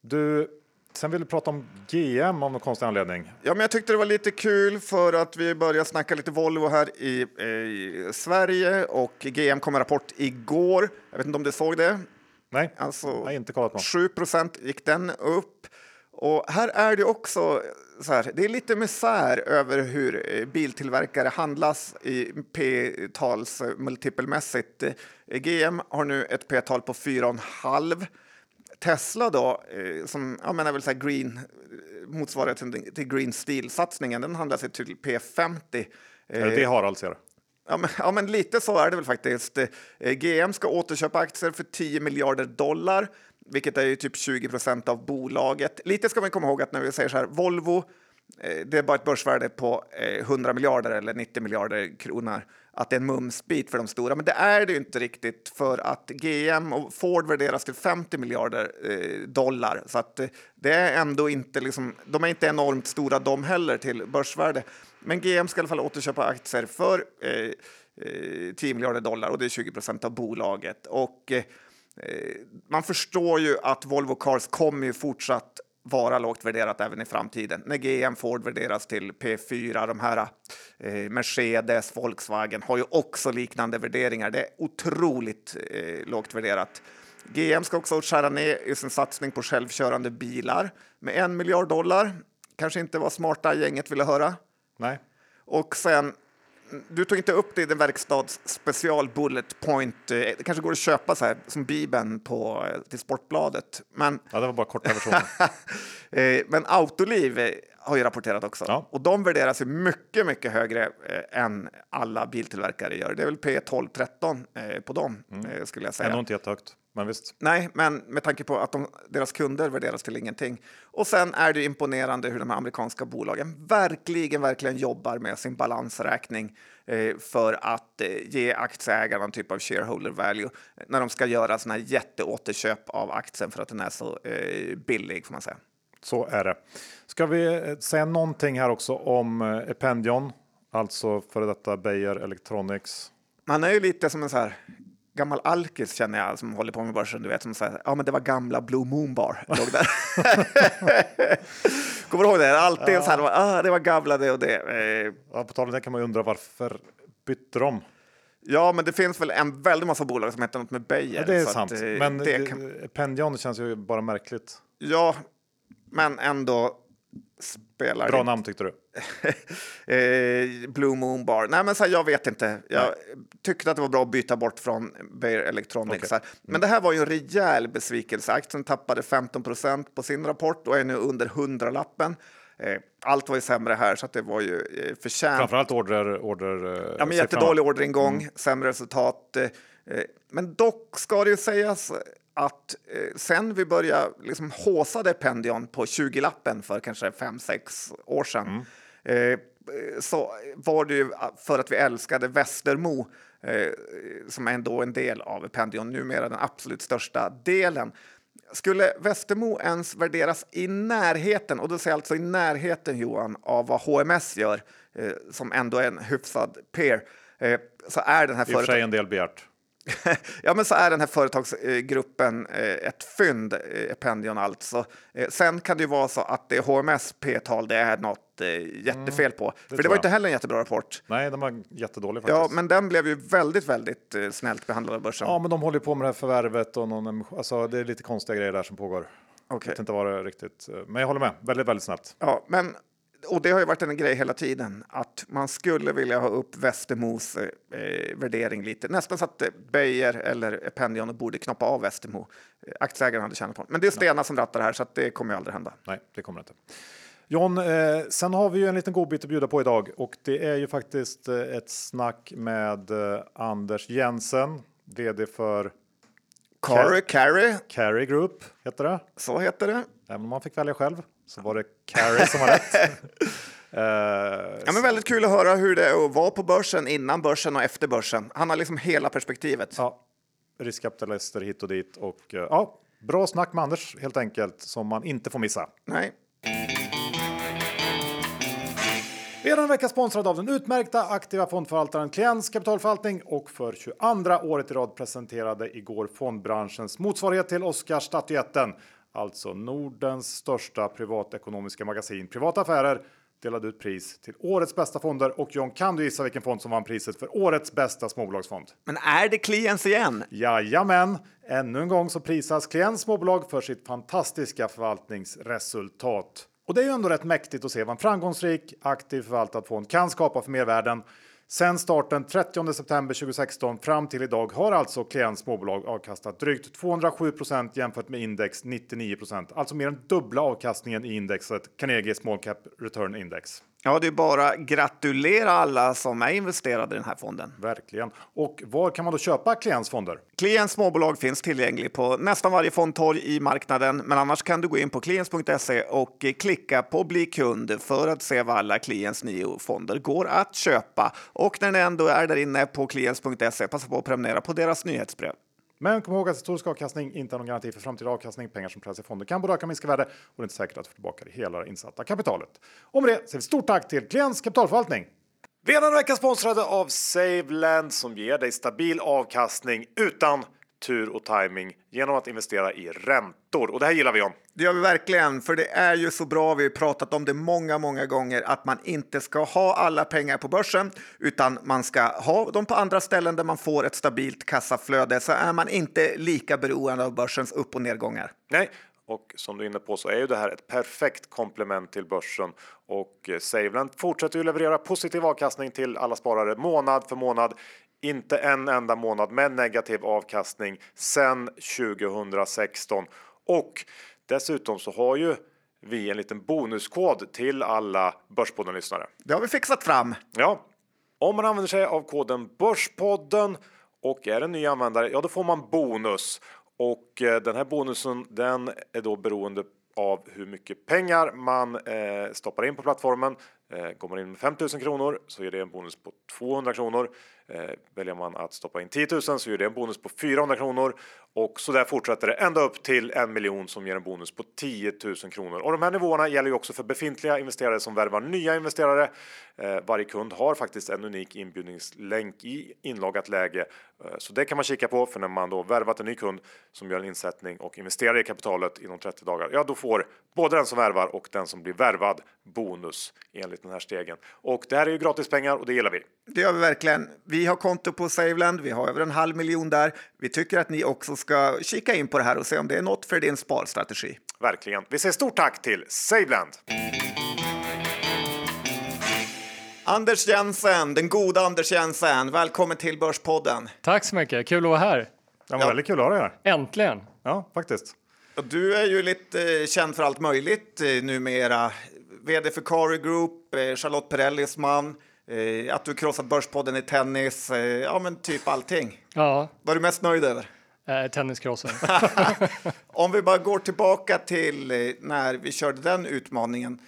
Du... Sen vill du prata om GM av någon konstig anledning. Ja, men jag tyckte det var lite kul för att vi började snacka lite Volvo här i Sverige. Och GM kom en rapport igår. Jag vet inte om du såg det. Nej, alltså, nej, inte kollat på. 7% gick den upp. Och här är det också så här. Det är lite misär över hur biltillverkare handlas i P-tals multipelmässigt. GM har nu ett P-tal på 4,5. Tesla då, som jag menar väl så här green, motsvarar till Green Steel-satsningen, den handlar sig till P50. Det har alltså. Ja men lite så är det väl faktiskt. GM ska återköpa aktier för $10 miljarder, vilket är ju typ 20% av bolaget. Lite ska man komma ihåg att när vi säger så här, Volvo, det är bara ett börsvärde på 100 miljarder eller 90 miljarder kronor. Att det är en mumsbit för de stora. Men det är det ju inte riktigt för att GM och Ford värderas till $50 miljarder. Så att det är ändå inte liksom, de är inte enormt stora de heller till börsvärde. Men GM ska i alla fall återköpa aktier för $10 miljarder och det är 20% av bolaget. Och man förstår ju att Volvo Cars kommer ju fortsatt vara lågt värderat även i framtiden. När GM Ford värderas till P4, de här Mercedes, Volkswagen har ju också liknande värderingar. Det är otroligt lågt värderat. GM ska också skära ner i sin satsning på självkörande bilar med $1 miljard. Kanske inte vad smarta gänget ville höra. Nej. Och sen, du tog inte upp det i den verkstads special bullet point. Det kanske går att köpa så här som Bibeln till Sportbladet. Men, ja, det var bara korta versioner. Men Autoliv har ju rapporterat också. Ja. Och de värderas ju mycket, mycket högre än alla biltillverkare gör. Det är väl P12-13 på dem, skulle jag säga. Ändå inte jättehögt, men visst. Nej, men med tanke på att deras kunder värderas till ingenting. Och sen är det imponerande hur de här amerikanska bolagen verkligen jobbar med sin balansräkning för att ge aktieägarna en typ av shareholder value när de ska göra såna här jätteåterköp av aktien för att den är så billig, får man säga. Så är det. Ska vi säga någonting här också om Ependion, alltså för detta Beijer Electronics? Man är ju lite som en så här gammal alkis, känner jag, som håller på med börsen, du vet, som säger, ja men det var gamla Blue Moon Bar låg där. Kommer du ihåg det? Alltid ja. Så här, det var gamla det och det. Ja, på tal om det kan man ju undra varför bytte de? Ja, men det finns väl en väldigt massa bolag som heter något med Beijer. Ja, det är så sant, att, men Ependion känns ju bara märkligt. Ja, men ändå spelar... Bra namn tyckte du? Blue Moon Bar. Nej, men så här, jag vet inte. Jag tyckte att det var bra att byta bort från Beijer Electronics. Okay. Men det här var ju en rejäl besvikelseakt. Den tappade 15% på sin rapport och är nu under 100-lappen. Allt var ju sämre här så att det var ju förtjänt. Framförallt order ja, men jättedålig orderingång, sämre resultat. Men dock ska det ju sägas att sen vi började liksom håsa Dependion på 20-lappen för kanske 5-6 år sedan så var det ju för att vi älskade Västermo som är ändå en del av Dependion, numera den absolut största delen. Skulle Västermo ens värderas i närheten, och då säger jag alltså i närheten Johan av vad HMS gör som ändå är en hyfsad peer, så är den här företaget... I och för sig en del begärt. Ja, men så är den här företagsgruppen ett fynd, Ependion alltså. Sen kan det ju vara så att det HMS P-tal det är något jättefel på. Det för det var inte heller en jättebra rapport. Nej, den var jättedålig faktiskt. Ja, men den blev ju väldigt, väldigt snällt behandlad av börsen. Ja, men de håller på med det här förvärvet och någon, alltså, det är lite konstiga grejer där som pågår. Okay. Jag vet inte vad det är riktigt, men jag håller med. Väldigt, väldigt snabbt. Ja, men... Och det har ju varit en grej hela tiden att man skulle vilja ha upp Västermos värdering lite. Nästan så att Beijer eller Ependion borde knoppa av Västermo. Aktieägarna hade tjänat på. Men det är Stena som rattar här så att det kommer ju aldrig hända. Nej, det kommer inte. John, sen har vi ju en liten godbit att bjuda på idag. Och det är ju faktiskt ett snack med Anders Jensen, vd för... Carry Group heter det. Så heter det. Även om man fick välja själv så var det Carry som var rätt. Ja, men väldigt kul att höra hur det är att vara på börsen innan börsen och efter börsen. Han har liksom hela perspektivet. Ja, riskkapitalister hit och dit. Och ja, bra snack med Anders helt enkelt som man inte får missa. Nej. Vi är en vecka sponsrad av den utmärkta aktiva fondförvaltaren Klients kapitalförvaltning och för 22 året i rad presenterade igår fondbranschens motsvarighet till Oscarsstatyetten. Alltså Nordens största privatekonomiska magasin Privata Affärer delade ut pris till årets bästa fonder. Och John, kan du gissa vilken fond som vann priset för årets bästa småbolagsfond? Men är det Klients igen? Jajamän! Ännu en gång så prisas Klients småbolag för sitt fantastiska förvaltningsresultat. Och det är ju ändå rätt mäktigt att se vad en framgångsrik, aktiv förvaltad fond kan skapa för mervärden. Sen starten 30 september 2016 fram till idag har alltså Klients småbolag avkastat drygt 207% jämfört med index 99%. Alltså mer än dubbla avkastningen i indexet Carnegie Small Cap Return Index. Ja, det är bara gratulera alla som är investerade i den här fonden. Verkligen. Och var kan man då köpa Klients fonder? Klients småbolag finns tillgänglig på nästan varje fondtorg i marknaden. Men annars kan du gå in på klients.se och klicka på bli kund för att se vad alla Klients 9 fonder går att köpa. Och när ni ändå är där inne på klients.se, passa på att prenumerera på deras nyhetsbrev. Men kom ihåg att historisk avkastning inte är någon garanti för framtida avkastning. Pengar som placeras i fonder kan både öka och minska värde och det är inte säkert att få tillbaka det hela insatta kapitalet. Och med det säger vi stort tack till Klients kapitalförvaltning. Vi är en vecka sponsrade av SaveLend som ger dig stabil avkastning utan tur och timing genom att investera i räntor. Och det här gillar vi om. Det gör vi verkligen, för det är ju så bra, vi har pratat om det många, många gånger, att man inte ska ha alla pengar på börsen utan man ska ha dem på andra ställen där man får ett stabilt kassaflöde så är man inte lika beroende av börsens upp- och nedgångar. Nej. Och som du är inne på så är ju det här ett perfekt komplement till börsen. Och SaveLend fortsätter ju leverera positiv avkastning till alla sparare månad för månad. Inte en enda månad med negativ avkastning sedan 2016. Och dessutom så har ju vi en liten bonuskod till alla Börspodden-lyssnare. Det har vi fixat fram. Ja, om man använder sig av koden Börspodden och är en ny användare, ja då får man bonus. Och den här bonusen den är då beroende av hur mycket pengar man stoppar in på plattformen. Går man in med 5 000 kronor så är det en bonus på 200 kronor. Väljer man att stoppa in 10 000 så är det en bonus på 400 kronor. Och så där fortsätter det ända upp till 1 miljon som ger en bonus på 10 000 kronor. Och de här nivåerna gäller ju också för befintliga investerare som värvar nya investerare. Varje kund har faktiskt en unik inbjudningslänk i inloggat läge. Så det kan man kika på för när man då värvat en ny kund som gör en insättning och investerar i kapitalet inom 30 dagar. Ja, då får både den som värvar och den som blir värvad bonus enligt den här stegen. Och det här är ju gratispengar och det gillar vi. Det gör vi verkligen. Vi har konto på SaveLend, vi har över 500 000 där. Vi tycker att ni också ska kika in på det här och se om det är något för din sparstrategi. verkligen. Vi säger stort tack till Saveland. Anders Jensen, den goda Anders Jensen. Välkommen till Börspodden. Tack så mycket, kul att vara här. Det var väldigt kul att ha dig här. Äntligen. Ja, faktiskt. Du är ju lite känd för allt möjligt numera. VD för Capital Group, Charlotte Perrellis man, att du krossat Börspodden i tennis, ja men typ allting. Ja. Var du mest nöjd över? Tenniskrossen. Om vi bara går tillbaka till när vi körde den utmaningen.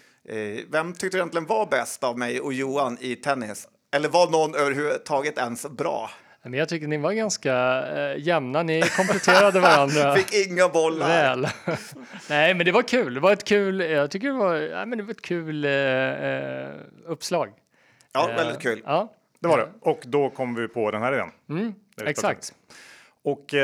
Vem tyckte du egentligen var bäst av mig och Johan i tennis? Eller var någon överhuvudtaget ens bra? Men jag tycker ni var ganska jämna. Ni kompletterade varandra. Fick inga bollar. Väl. Nej, men det var kul. Det var ett kul, jag tycker det var, nej, men det var ett kul uppslag. Ja, väldigt kul. Ja. Det var det. Och då kom vi på den här igen. Mm, exakt. Och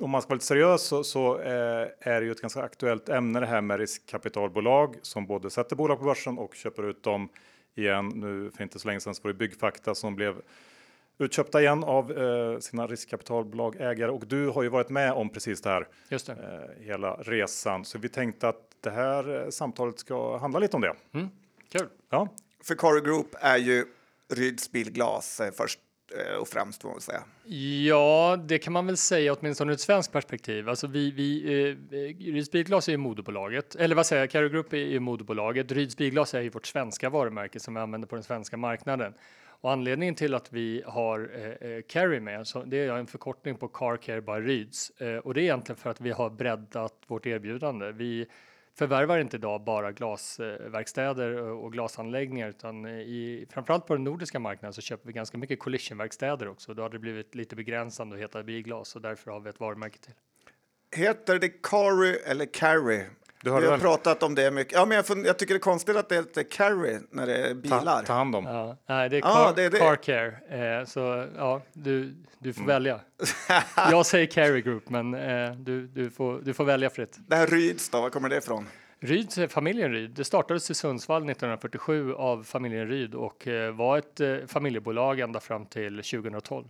om man ska vara lite seriös så är det ju ett ganska aktuellt ämne det här med riskkapitalbolag som både sätter bolag på börsen och köper ut dem igen. Nu för inte så länge sedan så var det Byggfakta som blev utköpta igen av sina riskkapitalbolagägare, och du har ju varit med om precis det här. Just det. Hela resan. Så vi tänkte att det här samtalet ska handla lite om det. Mm. Kul. Ja. För Core Group är ju Ryds Bilglas först och främst, vad man säga. Ja, det kan man väl säga åtminstone ur ett svenskt perspektiv. Alltså Ryds Bilglas är ju moderbolaget. Eller vad säger jag? Core Group är ju moderbolaget. Ryds Bilglas är ju vårt svenska varumärke som vi använder på den svenska marknaden. Och anledningen till att vi har Carry med, så det är en förkortning på Car Care by Ryds. Och det är egentligen för att vi har breddat vårt erbjudande. Vi förvärvar inte idag bara glasverkstäder och glasanläggningar, utan framförallt på den nordiska marknaden så köper vi ganska mycket collisionverkstäder också. Då hade det blivit lite begränsande att heta Bilglas, och därför har vi ett varumärke till. Heter det Carry eller Carry? Du har pratat om det mycket. Ja, men jag tycker det är konstigt att det heter Carry när det är bilar. Ta hand om. Ja. Nej, det är Car Care. Så ja, du får välja. Jag säger Carry Group, men du får välja fritt. Det här Ryds då, var kommer det ifrån? Ryds, familjen Ryd. Det startades i Sundsvall 1947 av familjen Ryd och var ett familjebolag ända fram till 2012.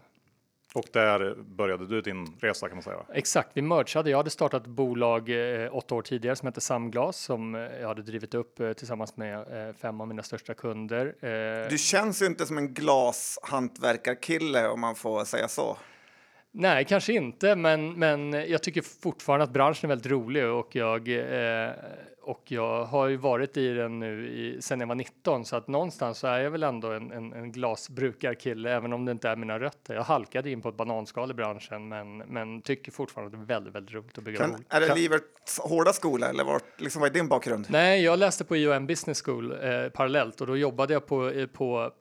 Och där började du din resa, kan man säga. Exakt, vi mergade. Jag hade startat ett bolag 8 år tidigare som hette Samglas, som jag hade drivit upp tillsammans med 5 av mina största kunder. Du känns ju inte som en glashantverkarkille, om man får säga så. Nej, kanske inte, men jag tycker fortfarande att branschen är väldigt rolig, och jag har ju varit i den nu sedan jag var 19, så att någonstans så är jag väl ändå en glasbrukarkille, även om det inte är mina rötter. Jag halkade in på ett bananskal i branschen, men tycker fortfarande att det är väldigt, väldigt roligt att bygga bolag. Är det livets hårda skola, eller vad är din bakgrund? Nej, jag läste på IOM Business School parallellt, och då jobbade jag på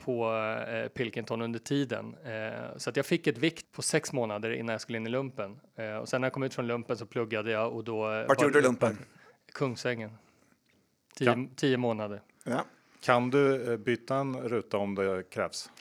Pilkington under tiden. Så att jag fick ett vikt på 6 månader innan jag skulle in i lumpen. Och sen när jag kom ut från lumpen så pluggade jag, och då... Vart gjorde du lumpen? Kungsängen. 10 månader. Ja. Kan du byta en ruta om det krävs?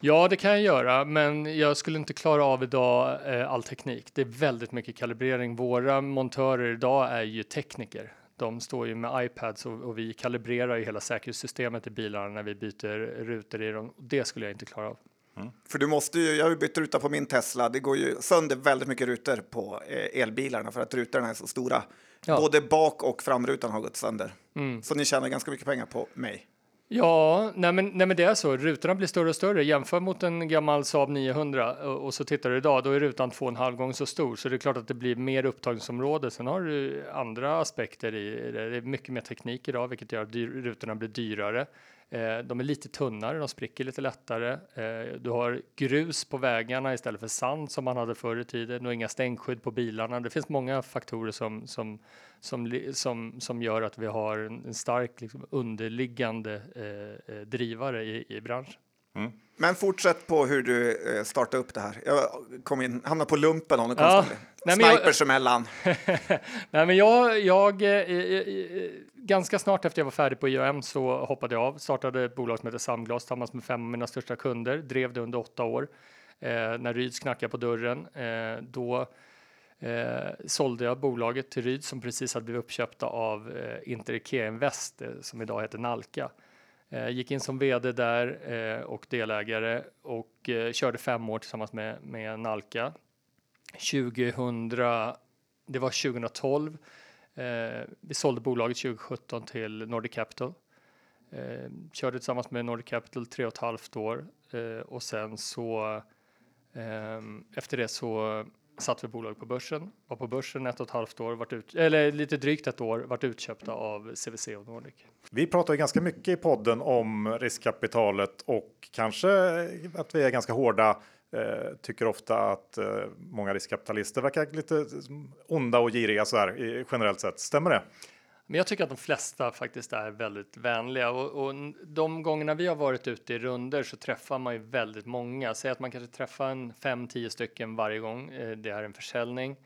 Ja, det kan jag göra, men jag skulle inte klara av idag all teknik. Det är väldigt mycket kalibrering. Våra montörer idag är ju tekniker. De står ju med iPads och vi kalibrerar ju hela säkerhetssystemet i bilarna när vi byter rutor i dem. Det skulle jag inte klara av. Mm. För du måste ju, jag har ju bytt ruta på min Tesla. Det går ju sönder väldigt mycket rutor på elbilarna för att rutorna är så stora. Ja. Både bak- och framrutan har gått sönder. Mm. Så ni tjänar ganska mycket pengar på mig. Ja, nej men det är så. Rutorna blir större och större. Jämför mot en gammal Saab 900 och så tittar du idag, då är rutan 2,5 gånger så stor. Så det är klart att det blir mer upptagningsområde. Sen har du andra aspekter i det. Det är mycket mer teknik idag, vilket gör att rutorna blir dyrare. De är lite tunnare, de spricker lite lättare. Du har grus på vägarna istället för sand som man hade förr i tiden, och inga stänkskydd på bilarna. Det finns många faktorer som gör att vi har en stark liksom, underliggande drivare i branschen. Mm. Men fortsätt på hur du startade upp det här. Jag hamnade på lumpen om det konstigt. Ja, snipers emellan. Nej, men jag ganska snart efter jag var färdig på IOM så hoppade jag av. Startade ett bolag som heter Samglas tillsammans med 5 av mina största kunder. Drev det under 8 år. När Ryds knackade på dörren, då sålde jag bolaget till Ryds som precis hade blivit uppköpta av Inter-Ikea Invest som idag heter Nalka. Gick in som vd där och delägare och körde 5 år tillsammans med Nalka. Det var 2012. Vi sålde bolaget 2017 till Nordic Capital. Körde tillsammans med Nordic Capital 3,5 år. Och sen så efter det så satt vi bolag på börsen. Var på börsen 1,5 år, eller lite drygt ett år, varit utköpta av CVC och Nordic. Vi pratar ju ganska mycket i podden om riskkapitalet och kanske att vi är ganska hårda. Tycker ofta att många riskkapitalister verkar lite onda och giriga så här, generellt sett. Stämmer det? Men jag tycker att de flesta faktiskt är väldigt vänliga. Och de gångerna vi har varit ute i runder så träffar man ju väldigt många. Säg att man kanske träffar en 5-10 stycken varje gång det är en försäljning.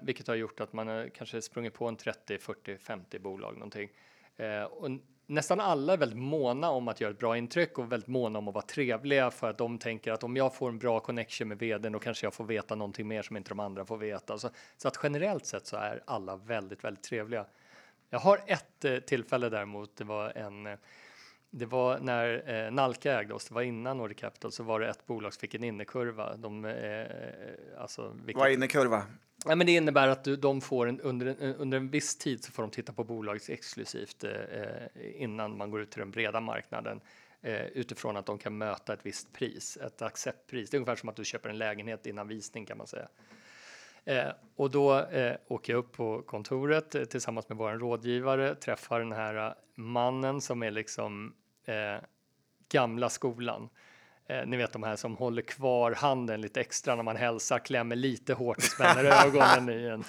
Vilket har gjort att man kanske sprungit på en 30, 40, 50 bolag någonting. Och nästan alla är väldigt måna om att göra ett bra intryck och väldigt måna om att vara trevliga, för att de tänker att om jag får en bra connection med vdn då kanske jag får veta någonting mer som inte de andra får veta. Så att generellt sett så är alla väldigt, väldigt trevliga. Jag har ett tillfälle däremot, det var när Nalka ägde oss, det var innan Nordic Capital, så var det ett bolag som fick en innekurva. Vad är innekurva? Ja, men det innebär att de får under en viss tid så får de titta på bolaget exklusivt innan man går ut till den breda marknaden, utifrån att de kan möta ett visst pris, ett acceptpris. Det är ungefär som att du köper en lägenhet innan visning, kan man säga. Och då åker jag upp på kontoret tillsammans med vår rådgivare, träffar den här mannen som är liksom gamla skolan. Ni vet de här som håller kvar handen lite extra när man hälsar, klämmer lite hårt och spänner ögonen i en.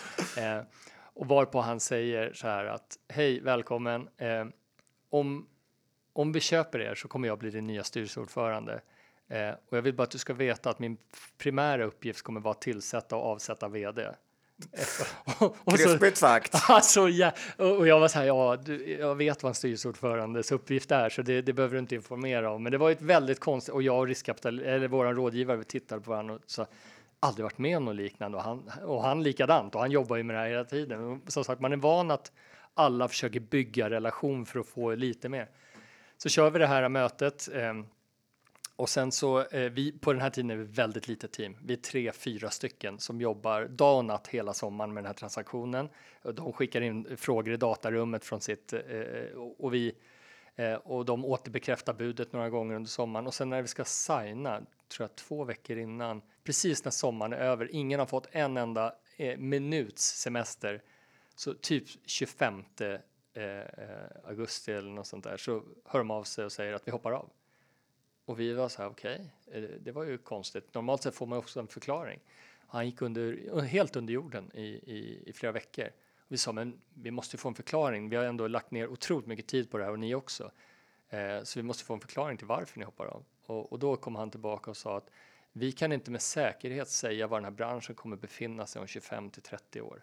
Och varpå han säger så här att, hej, välkommen. Om vi köper er så kommer jag bli din nya styrelseordförande. Och jag vill bara att du ska veta att min primära uppgift kommer vara att tillsätta och avsätta vd. Krispigt sagt. Alltså, ja, och jag var så här, jag vet vad en styrelseordförandes uppgift är, så det behöver du inte informera om. Men det var ett väldigt konstigt, och jag och vår rådgivare tittade på varandra och sa, aldrig varit med om något liknande, och han likadant, och han jobbar ju med det här hela tiden. Och som sagt, man är van att alla försöker bygga relation för att få lite mer. Så kör vi det här mötet. Och sen så, på den här tiden är vi väldigt litet team. Vi är 3-4 stycken som jobbar dag och natt hela sommaren med den här transaktionen. De skickar in frågor i datarummet från sitt, och de återbekräftar budet några gånger under sommaren. Och sen när vi ska signa, tror jag 2 veckor innan, precis när sommaren är över, ingen har fått en enda minuts semester, så typ 25 augusti eller något sånt där, så hör de av sig och säger att vi hoppar av. Och vi var så här, okej, det var ju konstigt. Normalt sett får man också en förklaring. Han gick helt under jorden i flera veckor. Vi sa, men vi måste få en förklaring. Vi har ändå lagt ner otroligt mycket tid på det här, och ni också. Så vi måste få en förklaring till varför ni hoppar av. Och då kom han tillbaka och sa att vi kan inte med säkerhet säga var den här branschen kommer befinna sig om 25-30 år.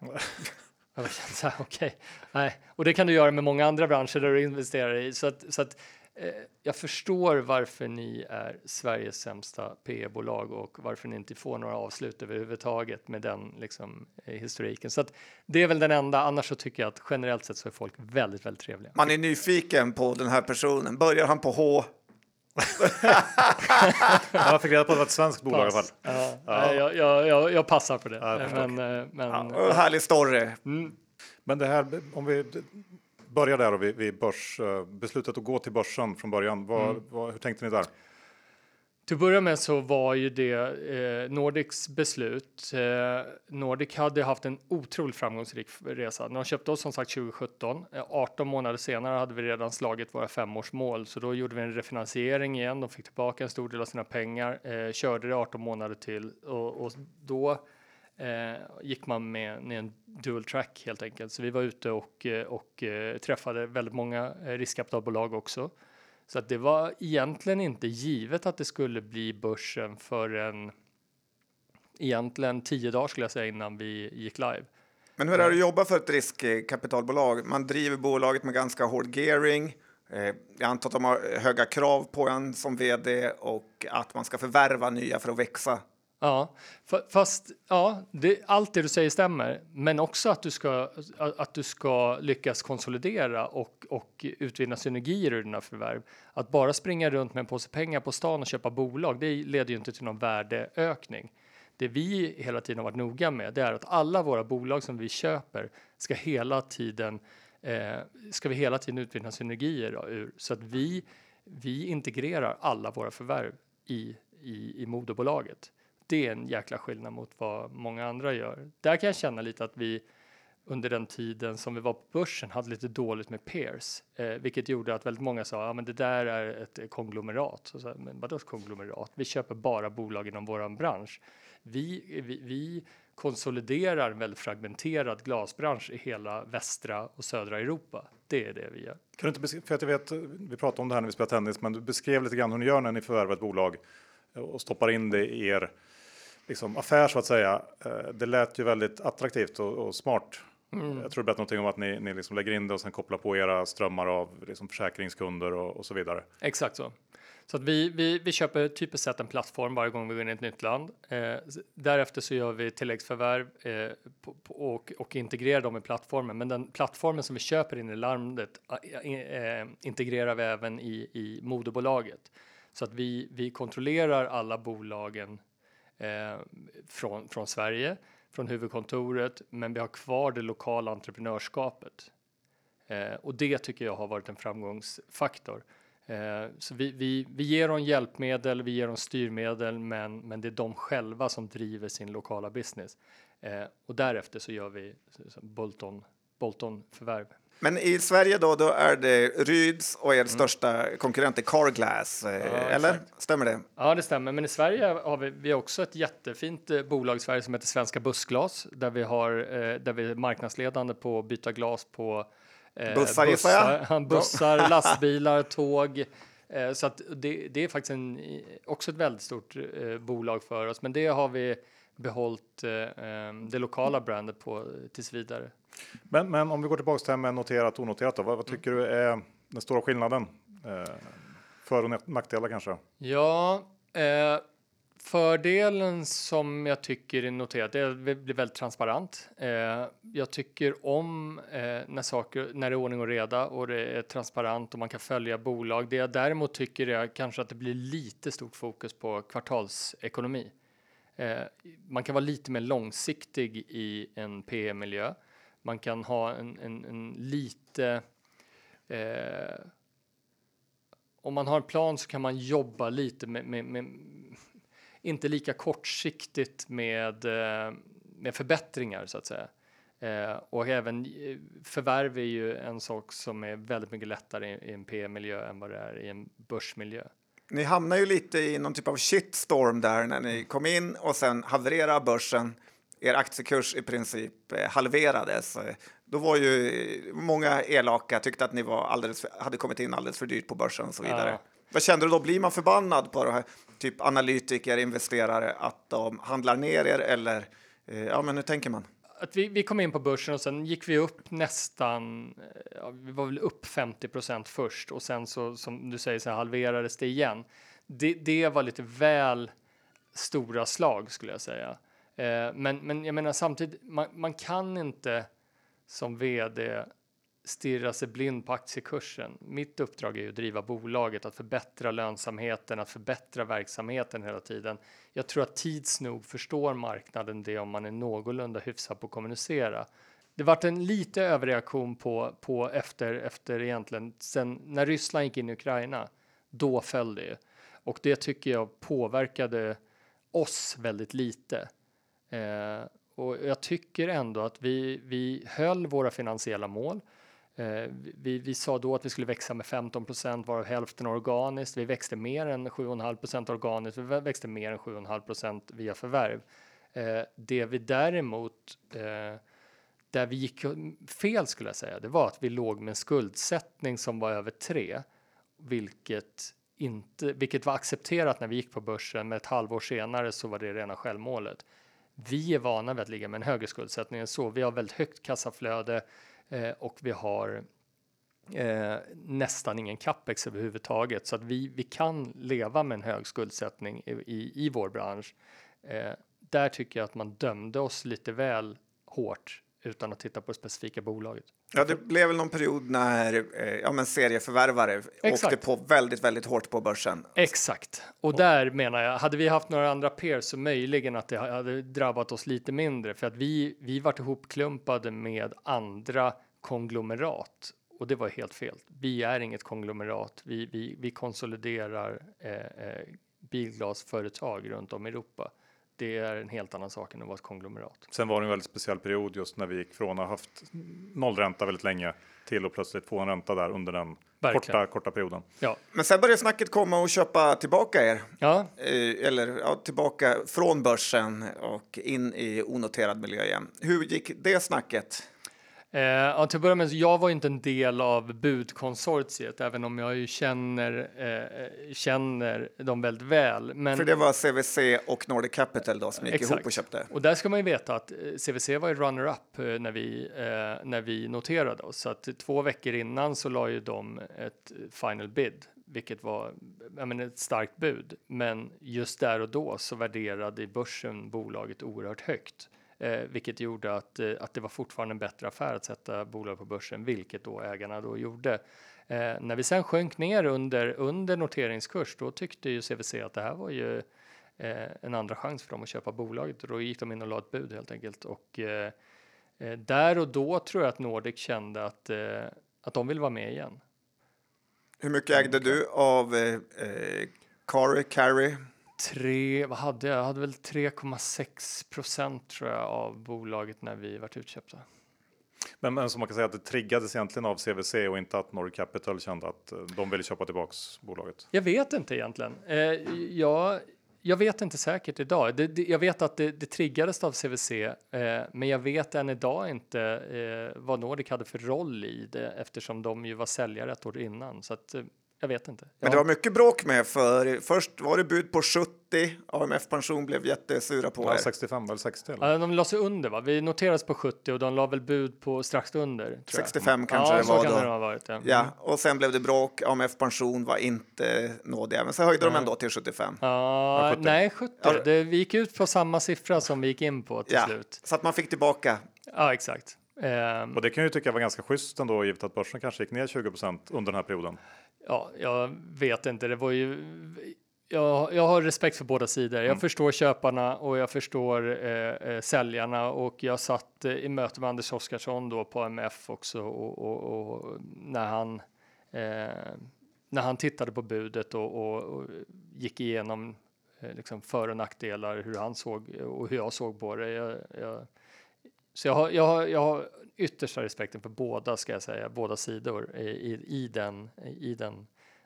Jag kände så här, okej. Nej. Och det kan du göra med många andra branscher där du investerar i. Så att jag förstår varför ni är Sveriges sämsta PE-bolag och varför ni inte får några avslut överhuvudtaget med den liksom, historiken. Så att det är väl den enda, annars så tycker jag att generellt sett så är folk väldigt, väldigt trevliga. Man är nyfiken på den här personen. Börjar han på H? Jag fick reda på att det var ett svenskt bolag i alla fall. Ja. Jag passar på det. Ja, men härlig story. Mm. Men det här, om vi börjar där och vid beslutet att gå till börsen från början. Hur tänkte ni där? Till att börja med så var ju det Nordics beslut. Nordic hade haft en otroligt framgångsrik resa. De köpte oss som sagt 2017. 18 månader senare hade vi redan slagit våra 5-årsmål. Så då gjorde vi en refinansiering igen. De fick tillbaka en stor del av sina pengar. Körde det 18 månader till. Och då gick man med en dual track helt enkelt. Så vi var ute och träffade väldigt många riskkapitalbolag också. Så att det var egentligen inte givet att det skulle bli börsen förrän egentligen 10 dagar skulle jag säga innan vi gick live. Men hur är det att jobba för ett riskkapitalbolag? Man driver bolaget med ganska hård gearing. Jag antar att de har höga krav på en som vd och att man ska förvärva nya för att växa. Ja, fast ja, allt det du säger stämmer, men också att du ska lyckas konsolidera och utvinna synergier ur dina förvärv. Att bara springa runt med en påse pengar på stan och köpa bolag, det leder ju inte till någon värdeökning. Det vi hela tiden har varit noga med, det är att alla våra bolag som vi köper ska vi hela tiden utvinna synergier då, så att vi integrerar alla våra förvärv i moderbolaget. Det är en jäkla skillnad mot vad många andra gör. Där kan jag känna lite att vi under den tiden som vi var på börsen hade lite dåligt med peers. Vilket gjorde att väldigt många sa men det där är ett konglomerat. Så, men vadå ett konglomerat? Vi köper bara bolag inom vår bransch. Vi konsoliderar en väldigt fragmenterad glasbransch i hela västra och södra Europa. Det är det vi gör. Kan du inte beskriva, för att jag vet, vi pratade om det här när vi spelade tennis, men du beskrev lite grann hur ni gör när ni förvärvar ett bolag och stoppar in det i er liksom, affär så att säga. Det lät ju väldigt attraktivt och smart. Mm. Jag tror du berättade någonting om att ni liksom lägger in det och sen kopplar på era strömmar av liksom försäkringskunder och så vidare. Exakt så. Så att vi köper typiskt sett en plattform varje gång vi går in i ett nytt land. Därefter så gör vi tilläggsförvärv och integrerar dem i plattformen. Men den plattformen som vi köper in i landet integrerar vi även i moderbolaget. Så att vi kontrollerar alla bolagen från Sverige, från huvudkontoret. Men vi har kvar det lokala entreprenörskapet. Och det tycker jag har varit en framgångsfaktor. Så vi ger dem hjälpmedel, vi ger dem styrmedel, men det är de själva som driver sin lokala business. Och därefter så gör vi Bolton-förvärv. Men i Sverige då är det Ryds och er största konkurrent är Carglass, eller? Exakt. Stämmer det? Ja, det stämmer. Men i Sverige har vi också ett jättefint bolag i Sverige som heter Svenska Bussglas. Där vi är marknadsledande på att byta glas på bussar, lastbilar, tåg. Så att det är faktiskt också ett väldigt stort bolag för oss. Men det har vi behållit det lokala brandet på tills vidare. Men om vi går tillbaka till det här med noterat och onoterat. Då, vad tycker du är den stora skillnaden? För- och nackdelar kanske? Ja, fördelen som jag tycker är noterat är att det blir väldigt transparent. Jag tycker om när det är ordning och reda och det är transparent och man kan följa bolag. Det jag däremot tycker är kanske att det blir lite stort fokus på kvartalsekonomi. Man kan vara lite mer långsiktig i en PM-miljö. Man kan ha en lite... Om man har en plan så kan man jobba lite med inte lika kortsiktigt med förbättringar så att säga. Och även förvärv är ju en sak som är väldigt mycket lättare i en PM-miljö än vad det är i en börsmiljö. Ni hamnar ju lite i någon typ av shitstorm där när ni kom in och sen havererade börsen. Er aktiekurs i princip halverades. Då var ju många elaka, tyckte att ni hade kommit in alldeles för dyrt på börsen och så vidare. Ja. Vad kände du då? Blir man förbannad på det här, typ analytiker, investerare, att de handlar ner er eller men hur tänker man? Att vi kom in på börsen och sen gick vi upp nästan, vi var väl upp 50% först och sen så, som du säger, så halverades det igen. Det var lite väl stora slag skulle jag säga. Men jag menar samtidigt, man kan inte som vd stirra sig blind på aktiekursen. Mitt uppdrag är ju att driva bolaget, att förbättra lönsamheten, att förbättra verksamheten hela tiden. Jag tror att tids nog förstår marknaden det om man är någorlunda hyfsad på att kommunicera. Det vart en lite överreaktion på efter egentligen, sen när Ryssland gick in i Ukraina, då föll det ju. Och det tycker jag påverkade oss väldigt lite. Och jag tycker ändå att vi höll våra finansiella mål. Vi sa då att vi skulle växa med 15%, varav hälften organiskt. Vi växte mer än 7,5% organiskt. Vi växte mer än 7,5% via förvärv. Det vi däremot, där vi gick fel skulle jag säga, det var att vi låg med en skuldsättning som var över 3. Vilket var accepterat när vi gick på börsen, men ett halvår senare så var det rena självmålet. Vi är vana vid att ligga med en högre skuldsättning än så. Vi har väldigt högt kassaflöde och vi har nästan ingen capex överhuvudtaget. Så att vi kan leva med en hög skuldsättning i vår bransch. Där tycker jag att man dömde oss lite väl hårt utan att titta på det specifika bolaget. Ja, det blev väl någon period när serieförvärvare åkte på väldigt, väldigt hårt på börsen. Exakt. Och där menar jag, hade vi haft några andra peers så möjligen att det hade drabbat oss lite mindre. För att vi vart ihopklumpade med andra konglomerat. Och det var helt fel. Vi är inget konglomerat. Vi konsoliderar bilglasföretag runt om i Europa. Det är en helt annan sak än att vara ett konglomerat. Sen var det en väldigt speciell period just när vi gick från att ha haft nollränta väldigt länge till att plötsligt få en ränta där under den korta perioden. Ja. Men sen började snacket komma och köpa tillbaka er. Ja. Tillbaka från börsen och in i onoterad miljö igen. Hur gick det snacket? Till att börja med, jag var inte en del av budkonsortiet, även om jag ju känner dem väldigt väl. Men, för det var CVC och Nordic Capital då som gick ihop och köpte. Och där ska man ju veta att CVC var ju runner-up när vi noterade oss. Så att 2 veckor innan så la ju de ett final bid, vilket var ett starkt bud. Men just där och då så värderade i börsen bolaget oerhört högt. Vilket gjorde att det var fortfarande en bättre affär att sätta bolag på börsen, vilket då ägarna då gjorde. När vi sen sjönk ner under noteringskurs, då tyckte ju CVC att det här var ju en andra chans för dem att köpa bolaget. Och då gick de in och la ett bud helt enkelt. Och där och då tror jag att Nordic kände att de vill vara med igen. Hur mycket ägde du av Carry? Jag hade väl 3,6% tror jag av bolaget när vi var utköpta. Men som man kan säga att det triggades egentligen av CVC och inte att Nordic Capital kände att de ville köpa tillbaks bolaget. Jag vet inte egentligen. Jag vet inte säkert idag. Jag vet att det triggades av CVC, men jag vet än idag inte vad Nordic hade för roll i det, eftersom de ju var säljare ett år innan, så att... Jag vet inte. Men det var mycket bråk med, för först var det bud på 70. AMF-pension blev jättesura på er. 65 eller 60? Eller? Ja, de la sig under va? Vi noterades på 70 och de la väl bud på strax under. Tror 65 jag. Kanske det var kan då. Det ha varit, ja. Ja, och sen blev det bråk. AMF-pension var inte nådiga. Men så höjde de ändå till 75. Ja, 70. Nej, 70. Ja. Det gick ut på samma siffra som vi gick in på till slut. Så att man fick tillbaka. Ja, exakt. Och det kan jag ju tycka var ganska schysst ändå, givet att börsen kanske gick ner 20% under den här perioden. Ja, jag vet inte. Det var ju... Jag har respekt för båda sidor. Jag förstår köparna och jag förstår säljarna. Och jag satt i möte med Anders Oskarsson då på MF också. Och när han tittade på budet och gick igenom liksom för- och nackdelar. Hur han såg och hur jag såg på det. Så jag har yttersta respekten för båda, ska jag säga, båda sidor i den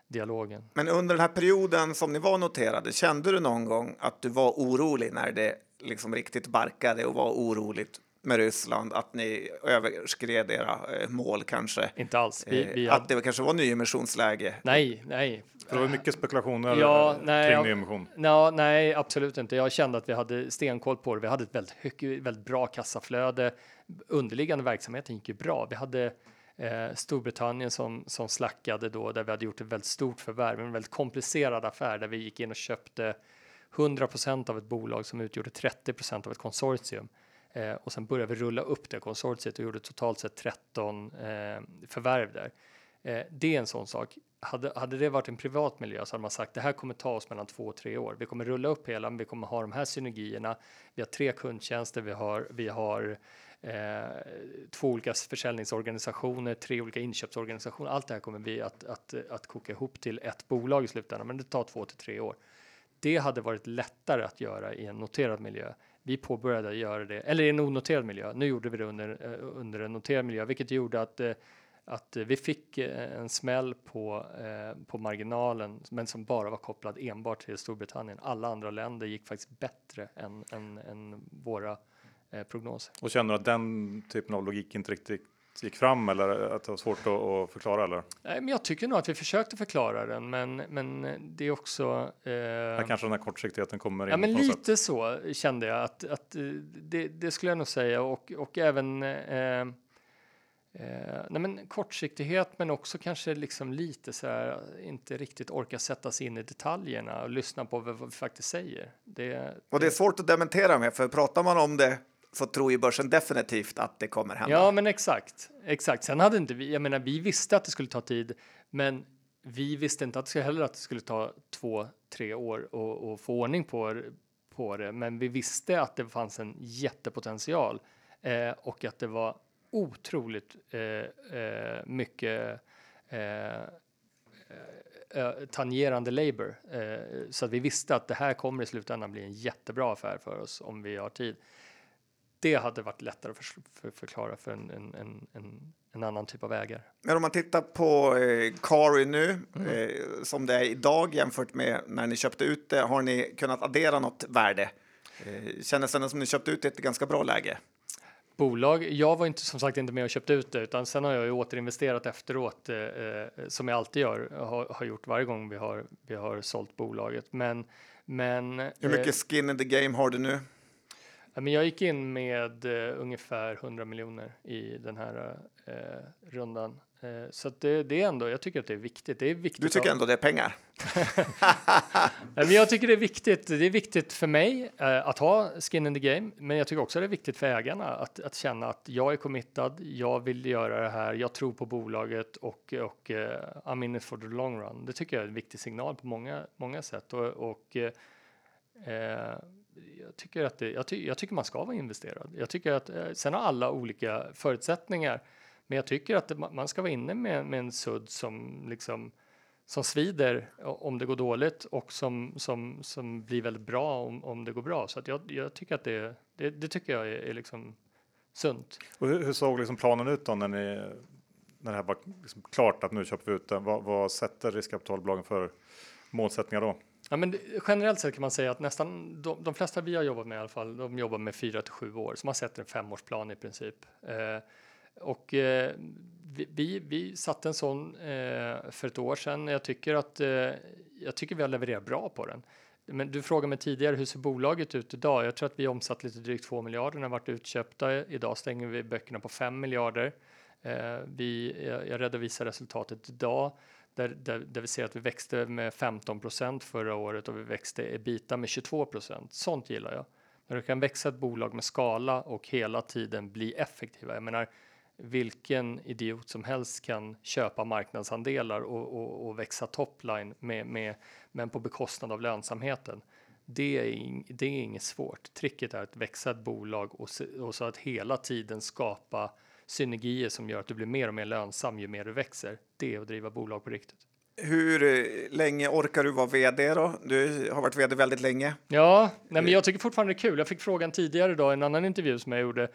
dialogen. Men under den här perioden som ni var noterade, kände du någon gång att du var orolig när det liksom riktigt barkade och var oroligt med Ryssland, att ni överskred era mål kanske? Inte alls. Att det kanske var nyemissionsläge? Nej. Det var mycket spekulationer kring nyemission. Nej, absolut inte. Jag kände att vi hade stenkoll på det. Vi hade ett väldigt bra kassaflöde. Underliggande verksamheten gick ju bra. Vi hade Storbritannien som slackade då, där vi hade gjort ett väldigt stort förvärv, en väldigt komplicerad affär där vi gick in och köpte 100% av ett bolag som utgjorde 30% av ett konsortium. Och sen började vi rulla upp det konsortiet och gjorde totalt sett 13 förvärv där. Det är en sån sak. Hade det varit en privat miljö så hade man sagt det här kommer ta oss mellan 2 och 3 år. Vi kommer rulla upp hela, vi kommer ha de här synergierna. Vi har 3 kundtjänster, vi har 2 olika försäljningsorganisationer, 3 olika inköpsorganisationer. Allt det här kommer vi att koka ihop till ett bolag i slutändan, men det tar 2 till 3 år. Det hade varit lättare att göra i en noterad miljö. Vi påbörjade göra det, eller i en onoterad miljö. Nu gjorde vi det under en noterad miljö, vilket gjorde att vi fick en smäll på marginalen, men som bara var kopplad enbart till Storbritannien. Alla andra länder gick faktiskt bättre än våra prognoser. Och känner du att den typen av logik inte riktigt gick fram, eller att det var svårt att förklara? Eller? Nej, men jag tycker nog att vi försökte förklara den, men det är också... Här kanske den här kortsiktigheten kommer in. Ja, men lite så kände jag att det skulle jag nog säga, och även... kortsiktighet, men också kanske liksom lite så här, inte riktigt orka sätta sig in i detaljerna och lyssna på vad vi faktiskt säger. Det är svårt att dementera med, för pratar man om det så tror ju börsen definitivt att det kommer hända. Ja, men exakt. Sen hade inte vi, jag menar, vi visste att det skulle ta tid, men vi visste inte att det heller att det skulle ta 2-3 år och få ordning på det. Men vi visste att det fanns en jättepotential och att det var otroligt mycket tangerande labor. Så att vi visste att det här kommer i slutändan bli en jättebra affär för oss om vi har tid. Det hade varit lättare att förklara för en annan typ av ägare. Men om man tittar på Cari nu, som det är idag jämfört med när ni köpte ut det. Har ni kunnat addera något värde? Kändes det som ni köpte ut det i ett ganska bra läge? Bolag. Jag var inte, som sagt, inte med och köpte ut det, utan sen har jag ju återinvesterat efteråt, som jag alltid gör, har gjort varje gång vi har sålt bolaget. Men hur mycket skin in the game har du nu? Men jag gick in med ungefär 100 miljoner i den här rundan. Så att det är ändå, jag tycker att det är viktigt. Det är viktigt. Du tycker ändå det är pengar? Men jag tycker det är viktigt för mig att ha skin in the game. Men jag tycker också det är viktigt för ägarna att känna att jag är committad. Jag vill göra det här, jag tror på bolaget och I'm in it for the long run. Det tycker jag är en viktig signal på många sätt. Jag tycker man ska vara investerad. Jag tycker att sen har alla olika förutsättningar, men jag tycker att man ska vara inne med en sudd som liksom som svider om det går dåligt och som blir väldigt bra om det går bra. Så att jag tycker att det tycker jag är liksom sunt. Och hur såg liksom planen ut då när det här var liksom klart att nu köper vi ut den? Vad sätter riskkapitalbolagen för målsättningar då? Ja, men generellt sett kan man säga att nästan de flesta vi har jobbat med i alla fall, de jobbar med 4 till 7 år. Så man sätter en 5-årsplan i princip. Vi satte en sån för ett år sedan. Jag tycker vi har levererat bra på den. Men du frågade mig tidigare, hur ser bolaget ut idag? Jag tror att vi omsatt lite drygt 2 miljarder. När vi har varit utköpta. Idag stänger vi böckerna på 5 miljarder. Jag redovisar resultatet idag. Där vi ser att vi växte med 15% förra året och vi växte EBITDA med 22%. Sånt gillar jag. När du kan växa ett bolag med skala och hela tiden bli effektiva. Jag menar, vilken idiot som helst kan köpa marknadsandelar och växa topline men på bekostnad av lönsamheten. Det är inget svårt. Tricket är att växa ett bolag och så att hela tiden skapa synergier som gör att du blir mer och mer lönsam ju mer du växer. Det är att driva bolag på riktigt. Hur länge orkar du vara vd då? Du har varit vd väldigt länge. Ja, men jag tycker fortfarande det är kul. Jag fick frågan tidigare idag i en annan intervju som jag gjorde.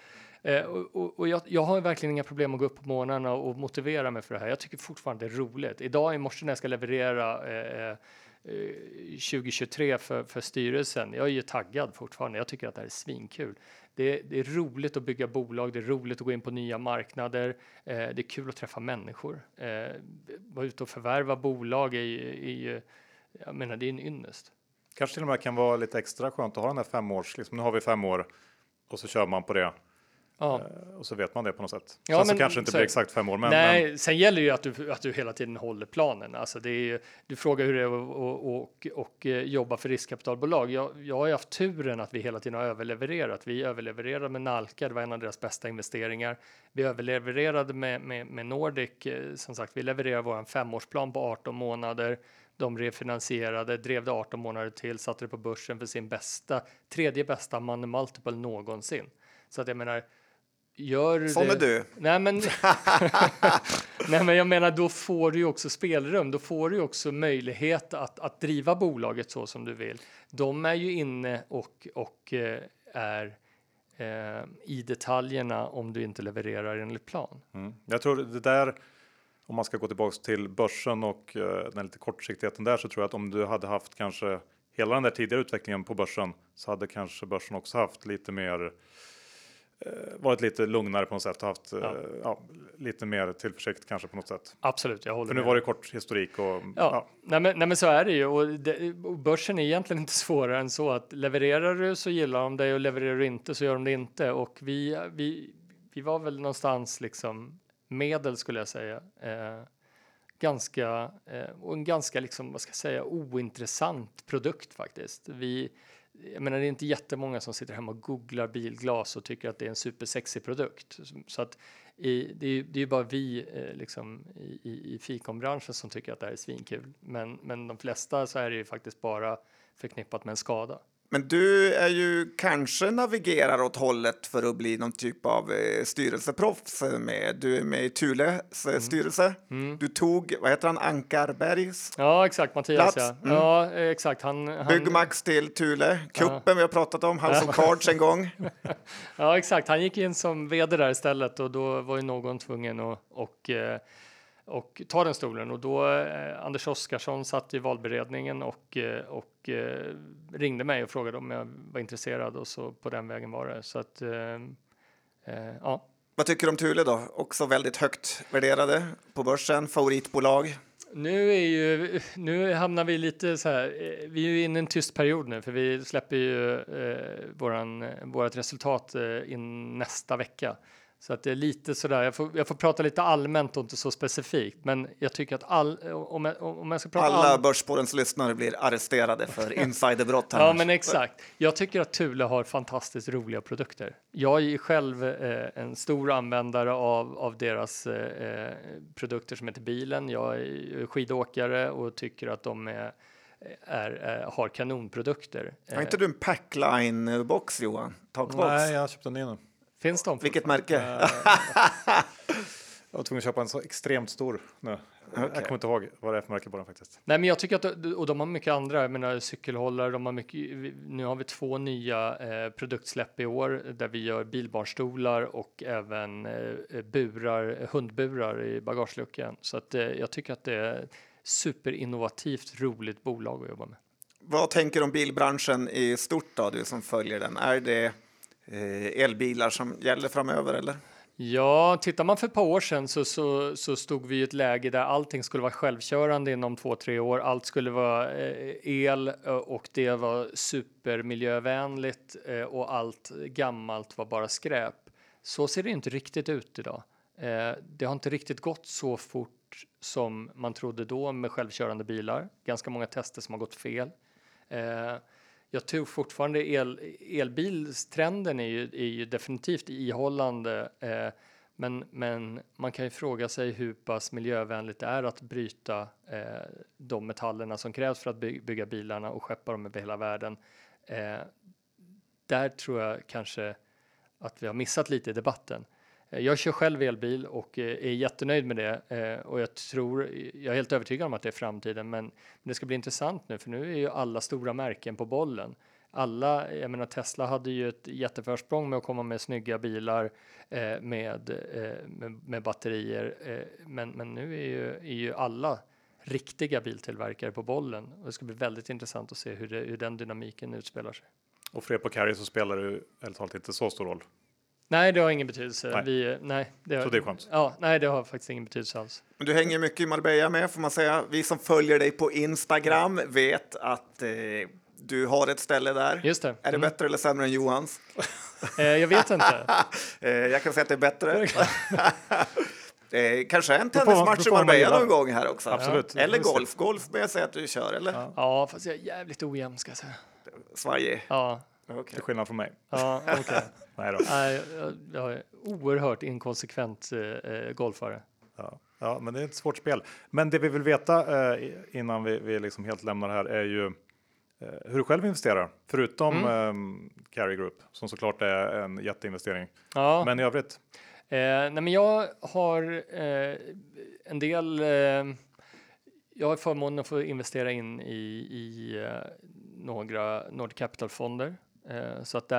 Jag har verkligen inga problem att gå upp på morgnarna och motivera mig för det här. Jag tycker fortfarande det är roligt. Idag i morse när jag ska leverera 2023 för styrelsen. Jag är ju taggad fortfarande. Jag tycker att det här är svinkul. Det är roligt att bygga bolag. Det är roligt att gå in på nya marknader. Det är kul att träffa människor. Vara ute och förvärva bolag är ju, jag menar, det är en ynnest. Kanske till och med kan vara lite extra skönt att ha den här 5 års. Liksom, nu har vi 5 år och så kör man på det. Ja. Och så vet man det på något sätt. Ja, sen så kanske inte blir exakt 5 år. Nej, sen gäller ju att du hela tiden håller planen. Alltså det är ju, du frågar hur det är och jobba för riskkapitalbolag. Jag har ju haft turen att vi hela tiden har överlevererat. Vi överlevererade med Nalka, det var en av deras bästa investeringar. Vi överlevererade med Nordic. Som sagt, vi levererade vår 5-årsplan på 18 månader. De refinansierade, drev det 18 månader till, satte det på börsen för sin tredje bästa money multiple någonsin. Så att jag menar, som är du. Nej men jag menar, då får du ju också spelrum. Då får du ju också möjlighet att driva bolaget så som du vill. De är ju inne och är i detaljerna om du inte levererar enligt plan. Mm. Jag tror det där, om man ska gå tillbaka till börsen och den lite kortsiktigheten där, så tror jag att om du hade haft kanske hela den där tidigare utvecklingen på börsen, så hade kanske börsen också haft lite mer, varit lite lugnare på något sätt, haft lite mer tillförsikt kanske på något sätt. Absolut, jag håller med. För nu var det kort historik och... Ja. Nej men så är det ju, och börsen är egentligen inte svårare än så att levererar du så gillar de dig och levererar du inte så gör de det inte, och vi var väl någonstans liksom medel, skulle jag säga, ganska och en ganska liksom, vad ska jag säga, ointressant produkt faktiskt. Vi Jag menar, det är inte jättemånga som sitter hemma och googlar bilglas och tycker att det är en supersexig produkt. Så att det är ju bara vi liksom, i fikombranschen som tycker att det här är svinkul. Men de flesta så är det ju faktiskt bara förknippat med en skada. Men du är ju kanske navigerar åt hållet för att bli någon typ av styrelseproffs med. Du är med i Thules styrelse. Mm. Du tog, vad heter han, Ankarbergs? Ja, exakt, Mattias. Plats. Ja. Mm. Ja, exakt. Han... Byggmax till Thule. Kuppen vi har pratat om, House of Cards en gång. Ja, exakt. Han gick in som vd där istället och då var ju någon tvungen och ta den stolen. Och då Anders Oskarsson satt i valberedningen och ringde mig och frågade om jag var intresserad, och så på den vägen var det. Så att, ja. Vad tycker du om Thule då? Också väldigt högt värderade på börsen, favoritbolag. Nu hamnar vi lite så här, vi är ju inne i en tyst period nu, för vi släpper ju vårat resultat in nästa vecka. Så att det är lite sådär, jag får prata lite allmänt och inte så specifikt. Men jag tycker att om jag ska prata... Alla Börspoddens lyssnare blir arresterade för insiderbrott här. Ja, men exakt. Jag tycker att Thule har fantastiskt roliga produkter. Jag är själv en stor användare av deras produkter som heter bilen. Jag är skidåkare och tycker att de har kanonprodukter. Har inte du en Packline-box, Johan? Takbox? Nej, jag har köpt den igen. Finns de? Vilket märke? Jag var tvungen att köpa en så extremt stor nu. Okay. Jag kommer inte ihåg vad det är för märke på den faktiskt. Nej, men jag tycker att, och de har mycket andra, jag menar cykelhållare, de har mycket, nu har vi 2 nya produktsläpp i år där vi gör bilbarnstolar och även hundburar i bagageluckan. Så att, jag tycker att det är superinnovativt, roligt bolag att jobba med. Vad tänker du om bilbranschen i stort då, du som följer den? Är det elbilar som gäller framöver eller? Ja, tittar man för ett par år sedan så stod vi i ett läge där allting skulle vara självkörande inom 2-3 år. Allt skulle vara el och det var supermiljövänligt och allt gammalt var bara skräp. Så ser det inte riktigt ut idag. Det har inte riktigt gått så fort som man trodde då med självkörande bilar. Ganska många tester som har gått fel. Jag tror fortfarande elbilstrenden är ju definitivt ihållande. Men man kan ju fråga sig hur pass miljövänligt det är att bryta de metallerna som krävs för att bygga bilarna och skeppa dem över hela världen. Där tror jag kanske att vi har missat lite i debatten. Jag kör själv elbil och är jättenöjd med det. Och jag är helt övertygad om att det är framtiden. Men det ska bli intressant nu, för nu är ju alla stora märken på bollen. Jag menar, Tesla hade ju ett jätteförsprång med att komma med snygga bilar med batterier. Men nu är ju alla riktiga biltillverkare på bollen. Och det ska bli väldigt intressant att se hur den dynamiken utspelar sig. Och för er på Carrier så spelar det helt enkelt inte så stor roll. Nej, det har ingen betydelse. Så det är skönt. Ja, nej, det har faktiskt ingen betydelse alls. Men du hänger mycket i Marbella med, får man säga. Vi som följer dig på Instagram vet att du har ett ställe där. Just det. Är det bättre eller sämre än Johans? Jag vet inte. Jag kan säga att det är bättre. Kanske en tennismatch i Marbella någon gång här också. Absolut. Ja. Eller golf. Golf med sig att du kör, eller? Ja, fast jag är jävligt ojämn, ska jag säga. Svajig. Ja. Okay. Till skillnad från mig. Ja, okay. Nej då. Jag är oerhört inkonsekvent golfare. Ja, men det är ett svårt spel. Men det vi vill veta innan vi liksom helt lämnar här är ju hur du själv investerar. Förutom Carrier Group, som såklart är en jätteinvestering. Ja. Men i övrigt? Nej, men jag har en del... jag har förmånen att få investera in i några Nordkapitalfonder. Så att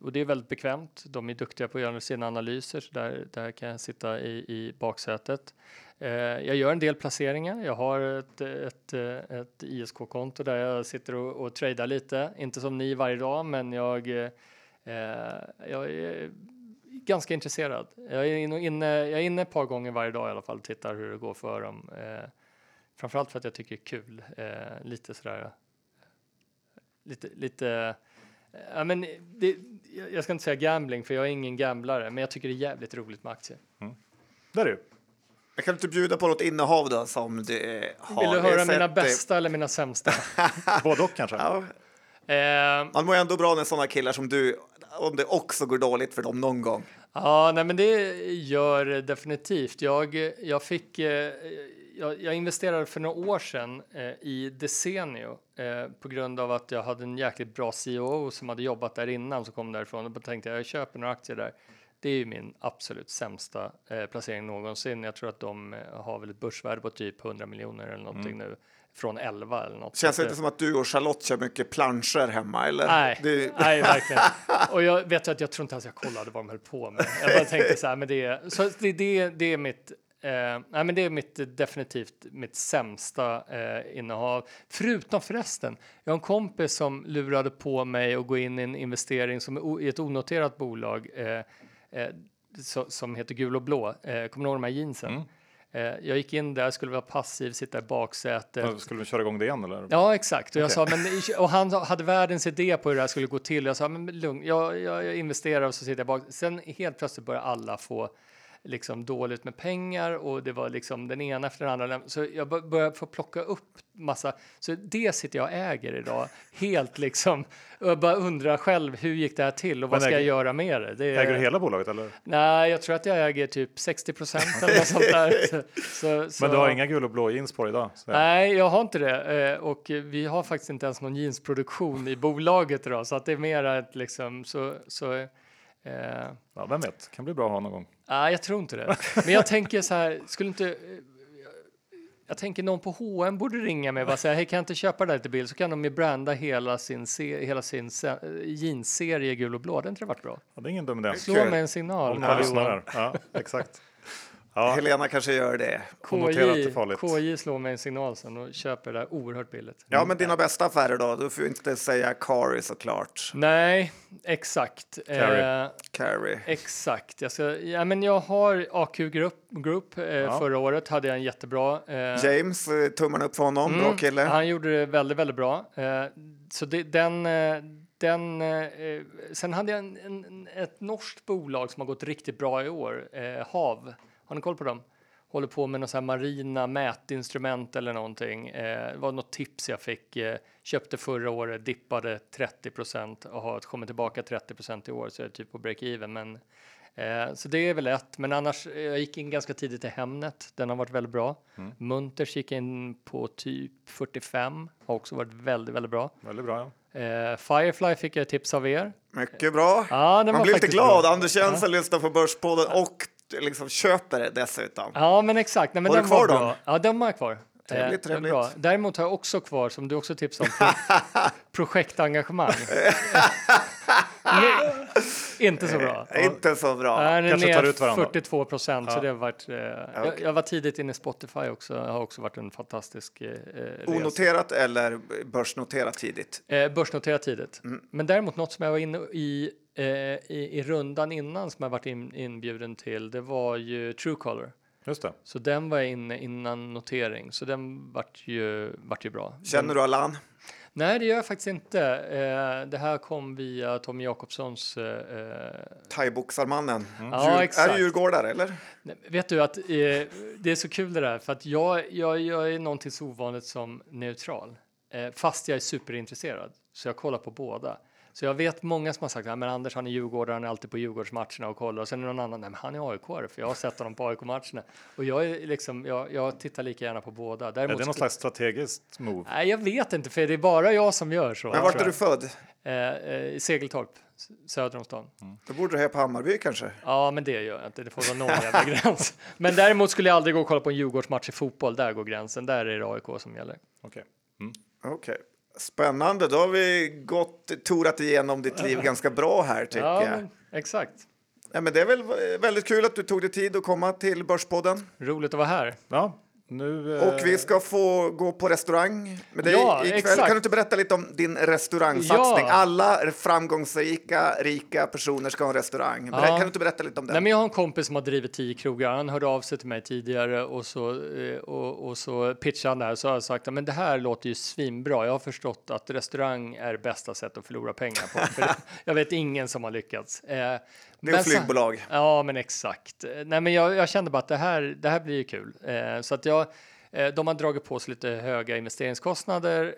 och det är väldigt bekvämt. De är duktiga på att göra sina analyser, så där kan jag sitta i baksätet. Jag gör en del placeringar. Jag har ett ISK-konto där jag sitter och tradar lite. Inte som ni varje dag, men jag är ganska intresserad. Jag är inne ett par gånger varje dag i alla fall och tittar hur det går för dem. Framförallt för att jag tycker det är kul. Lite sådär... Lite ja, men jag ska inte säga gambling, för jag är ingen gamblare, men jag tycker det är jävligt roligt med aktier. Där är du. Jag kan inte bjuda på något innehav då som du har. Vill du höra mina bästa eller mina sämsta? Både och kanske. Ja. Man mår ändå bra med sådana killar som du, om det också går dåligt för dem någon gång. Ja, nej, men det gör definitivt. Jag investerade för några år sedan i Desenio på grund av att jag hade en jäkligt bra CEO som hade jobbat där innan, som kom därifrån, och då tänkte jag köper några aktier där. Det är ju min absolut sämsta placering någonsin. Jag tror att de har väl ett börsvärde på typ 100 miljoner eller någonting nu. Från 11 eller något. Känns det inte som att du och Charlotte kör mycket planscher hemma? Eller? Nej, verkligen. Och jag vet att jag tror inte ens jag kollade vad de höll på med. Jag bara tänkte så här, men det är mitt... nej, men det är definitivt mitt sämsta innehav. Förutom förresten, jag har en kompis som lurade på mig att gå in i en investering som i ett onoterat bolag som heter Gul och Blå. Kommer ni ihåg de här jeansen? Mm. Jag gick in där, skulle vara passiv, sitta i baksätet. Skulle du köra igång det igen eller? Ja, exakt. Och, jag sa, men, och han hade världens idé på hur det här skulle gå till. Jag sa, men lugn, jag investerar och så sitter jag bak. Sen helt plötsligt börjar alla få liksom dåligt med pengar, och det var liksom den ena efter den andra, så jag började få plocka upp massa, så det sitter jag äger idag helt liksom, och jag bara undrar själv hur gick det här till och vad ska jag göra med det? Äger du hela bolaget eller? Nej, jag tror att jag äger typ 60% eller något sånt där. Men du har inga gul och blå jeans på idag? Så. Nej, jag har inte det, och vi har faktiskt inte ens någon jeansproduktion i bolaget idag, så att det är mer att liksom så ja, vem vet, kan bli bra att ha någon gång. Nej, jag tror inte det. Men jag tänker så här, skulle inte... Jag tänker någon på H&M borde ringa mig och bara säga, hej, kan jag inte köpa det här till bild? Så kan de ju branda hela sin jeanserie gul och blå. Den tror jag varit bra. Ja, det är ingen dum idé. Slå med en signal. Ja, exakt. Ja. Helena kanske gör det. KJ slår med en signal sen och köper det där oerhört billigt. Ja, men dina bästa affärer då? Du får inte säga Carrie såklart. Nej, exakt. Carrie. Exakt. Men jag har AQ Group. Förra året hade jag en jättebra... James, tummarna upp för honom. Bra kille. Han gjorde det väldigt, väldigt bra. Så den... sen hade jag ett norskt bolag som har gått riktigt bra i år. HAV. Har ni koll på dem? Håller på med några så här marina mätinstrument eller någonting. Det var något tips jag fick. Köpte förra året, dippade 30% och har kommit tillbaka 30% i år. Så jag är typ på break-even. Men, så det är väl ett. Men annars, jag gick in ganska tidigt till Hemnet. Den har varit väldigt bra. Munters gick in på typ 45. Har också varit väldigt, väldigt bra. Väldigt bra, ja. Firefly fick jag tips av er. Mycket bra. Ja, man blir lite glad. Bra. Anders Jensen lyssnar på Börspodden och liksom köper det dessutom. Ja, men exakt. Nej, men den var bra. Ja, den var kvar. Trevligt, trevligt. Bra. Däremot har jag också kvar, som du också tipsade om, projektengagemang. Nej, inte så bra. Inte så bra. Kanske tar ut varandra. 42%, så det har varit... Jag var tidigt inne i Spotify också. Det har också varit en fantastisk resa. Onoterat eller börsnoterat tidigt? Börsnoterat tidigt. Men däremot något som jag var inne i rundan innan som jag varit inbjuden till, det var ju Truecaller. Just det. Så den var jag inne innan notering. Så den vart ju bra. Känner du Allan? Nej, det gör jag faktiskt inte. Det här kom via Tommy Jakobssons... Thaiboxarmannen. Ja, exakt. Är du djurgårdare, eller? Nej, vet du att det är så kul det där. För att jag är någonting så ovanligt som neutral. Fast jag är superintresserad. Så jag kollar på båda. Så jag vet många som har sagt, men Anders, han är djurgårdare, han är alltid på djurgårdsmatcherna och kollar. Och sen är någon annan, nej, men han är AIK-are, för jag har sett honom på AIK-matcherna. Och jag är liksom, jag tittar lika gärna på båda. Däremot, är det någon slags strategiskt move? Nej, jag vet inte, för det är bara jag som gör så. Men vart är du född? I Segeltorp, söder om stan. Då borde du här på Hammarby kanske? Ja, men det gör jag inte. Det får vara någon jävla gräns. Men däremot skulle jag aldrig gå och kolla på en djurgårdsmatch i fotboll. Där går gränsen, där är det AIK som gäller. Okej. Spännande, då har vi turat igenom ditt liv ganska bra här tycker jag. Exakt. Ja, men det är väl väldigt kul att du tog dig tid att komma till Börspodden. Roligt att vara här. Ja. Nu, och vi ska få gå på restaurang med dig ikväll. Exakt. Kan du inte berätta lite om din restaurangsatsning? Ja. Alla framgångsrika, rika personer ska ha en restaurang. Kan du inte berätta lite om det? Nej, men jag har en kompis som har drivit 10 krogar. Han hörde av sig till mig tidigare och så pitchade han där. Så har jag sagt, men det här låter ju svinbra. Jag har förstått att restaurang är bästa sätt att förlora pengar på. För jag vet ingen som har lyckats. Det är flygbolag. Ja, men exakt. Nej, men jag kände bara att det här blir ju kul. Så att jag De har dragit på sig lite höga investeringskostnader.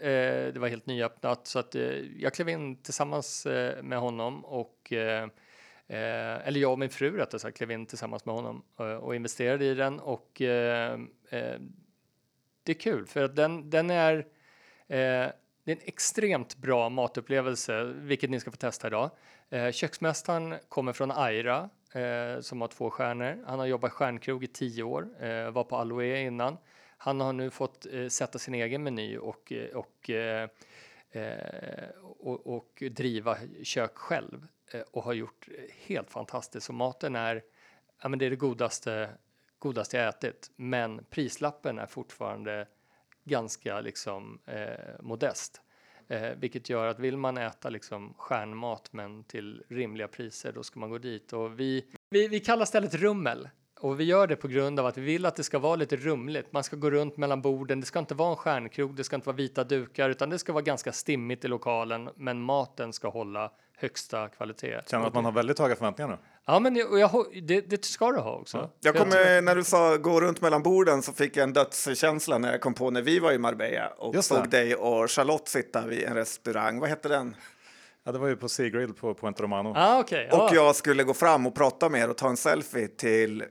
Det var helt nyöppnat, så att jag klev in tillsammans med honom och eller jag och min fru rättare sagt klev in tillsammans med honom och investerade i den, och det är kul för att det är en extremt bra matupplevelse, vilket ni ska få testa idag. Köksmästaren kommer från Aira, som har 2 stjärnor. Han har jobbat stjärnkrog i 10 år, var på Aloe innan. Han har nu fått sätta sin egen meny och driva kök själv, och har gjort helt fantastiskt. Så maten är, ja, men det är det godaste jag ätit, men prislappen är fortfarande ganska liksom modest. Vilket gör att vill man äta liksom stjärnmat men till rimliga priser, då ska man gå dit. Och vi kallar stället Rummel. Och vi gör det på grund av att vi vill att det ska vara lite rumligt. Man ska gå runt mellan borden. Det ska inte vara en stjärnkrog, det ska inte vara vita dukar, utan det ska vara ganska stimmigt i lokalen. Men maten ska hålla högsta kvalitet. Känner att man har väldigt höga förväntningar nu? Ja, men det ska du ha också. Ja. Jag kommer, när du sa gå runt mellan borden, så fick jag en dödskänsla när jag kom på när vi var i Marbella och såg dig och Charlotte sitta vid en restaurang. Vad hette den? Ja, det var ju på Seagrill på Puente Romano. Och jag skulle gå fram och prata med er och ta en selfie till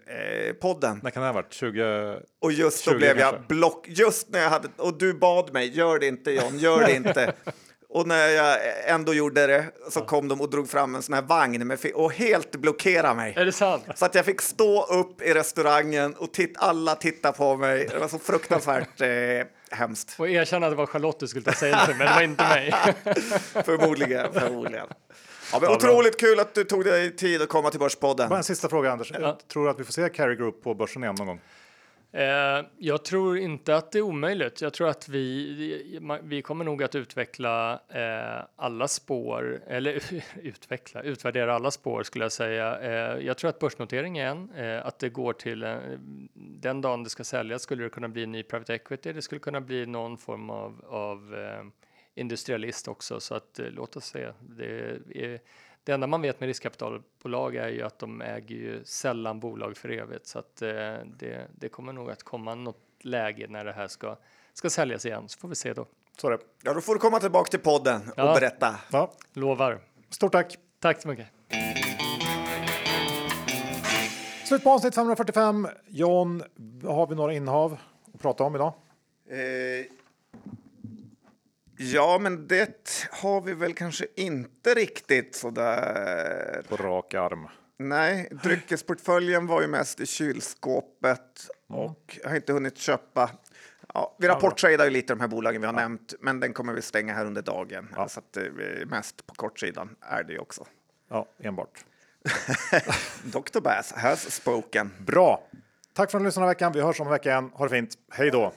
podden. När kan det ha varit? 20... Och just då blev jag block... Just när jag hade... Och du bad mig, gör det inte John, gör det inte. Och när jag ändå gjorde det så kom de och drog fram en sån här vagn och helt blockerade mig. Är det sant? Så att jag fick stå upp i restaurangen och alla tittade på mig. Det var så fruktansvärt hemskt. Och erkänna att det var Charlotte du skulle ta sig till, men det var inte mig. Förmodligen. Ja, men otroligt kul att du tog dig tid att komma till Börspodden. Bara en sista fråga, Anders. Ja. Tror du att vi får se Carry Group på börsen igen någon gång? Jag tror inte att det är omöjligt. Jag tror att vi kommer nog att utveckla alla spår, eller utvärdera alla spår skulle jag säga. Jag tror att börsnotering är en, att det går till den dagen det ska säljas skulle det kunna bli en ny private equity. Det skulle kunna bli någon form av industrialist också, så att låt oss se. Det enda man vet med riskkapitalbolag är ju att de äger ju sällan bolag för evigt. Så att det kommer nog att komma något läge när det här ska säljas igen. Så får vi se då. Sorry. Ja, då får du komma tillbaka till podden och berätta. Ja, lovar. Stort tack. Tack så mycket. Slut på avsnitt 545. John, har vi några innehav att prata om idag? Ja, men det har vi väl kanske inte riktigt sådär... På rak arm. Nej, dryckesportföljen var ju mest i kylskåpet och jag har inte hunnit köpa. Ja, vi rapportradar ju lite de här bolagen vi har nämnt, men den kommer vi stänga här under dagen. Ja. Så att mest på kortsidan är det ju också. Ja, enbart. Dr. Bass has spoken. Bra. Tack för att ni lyssnade den här veckan. Vi hörs om veckan. Ha det fint. Hej då.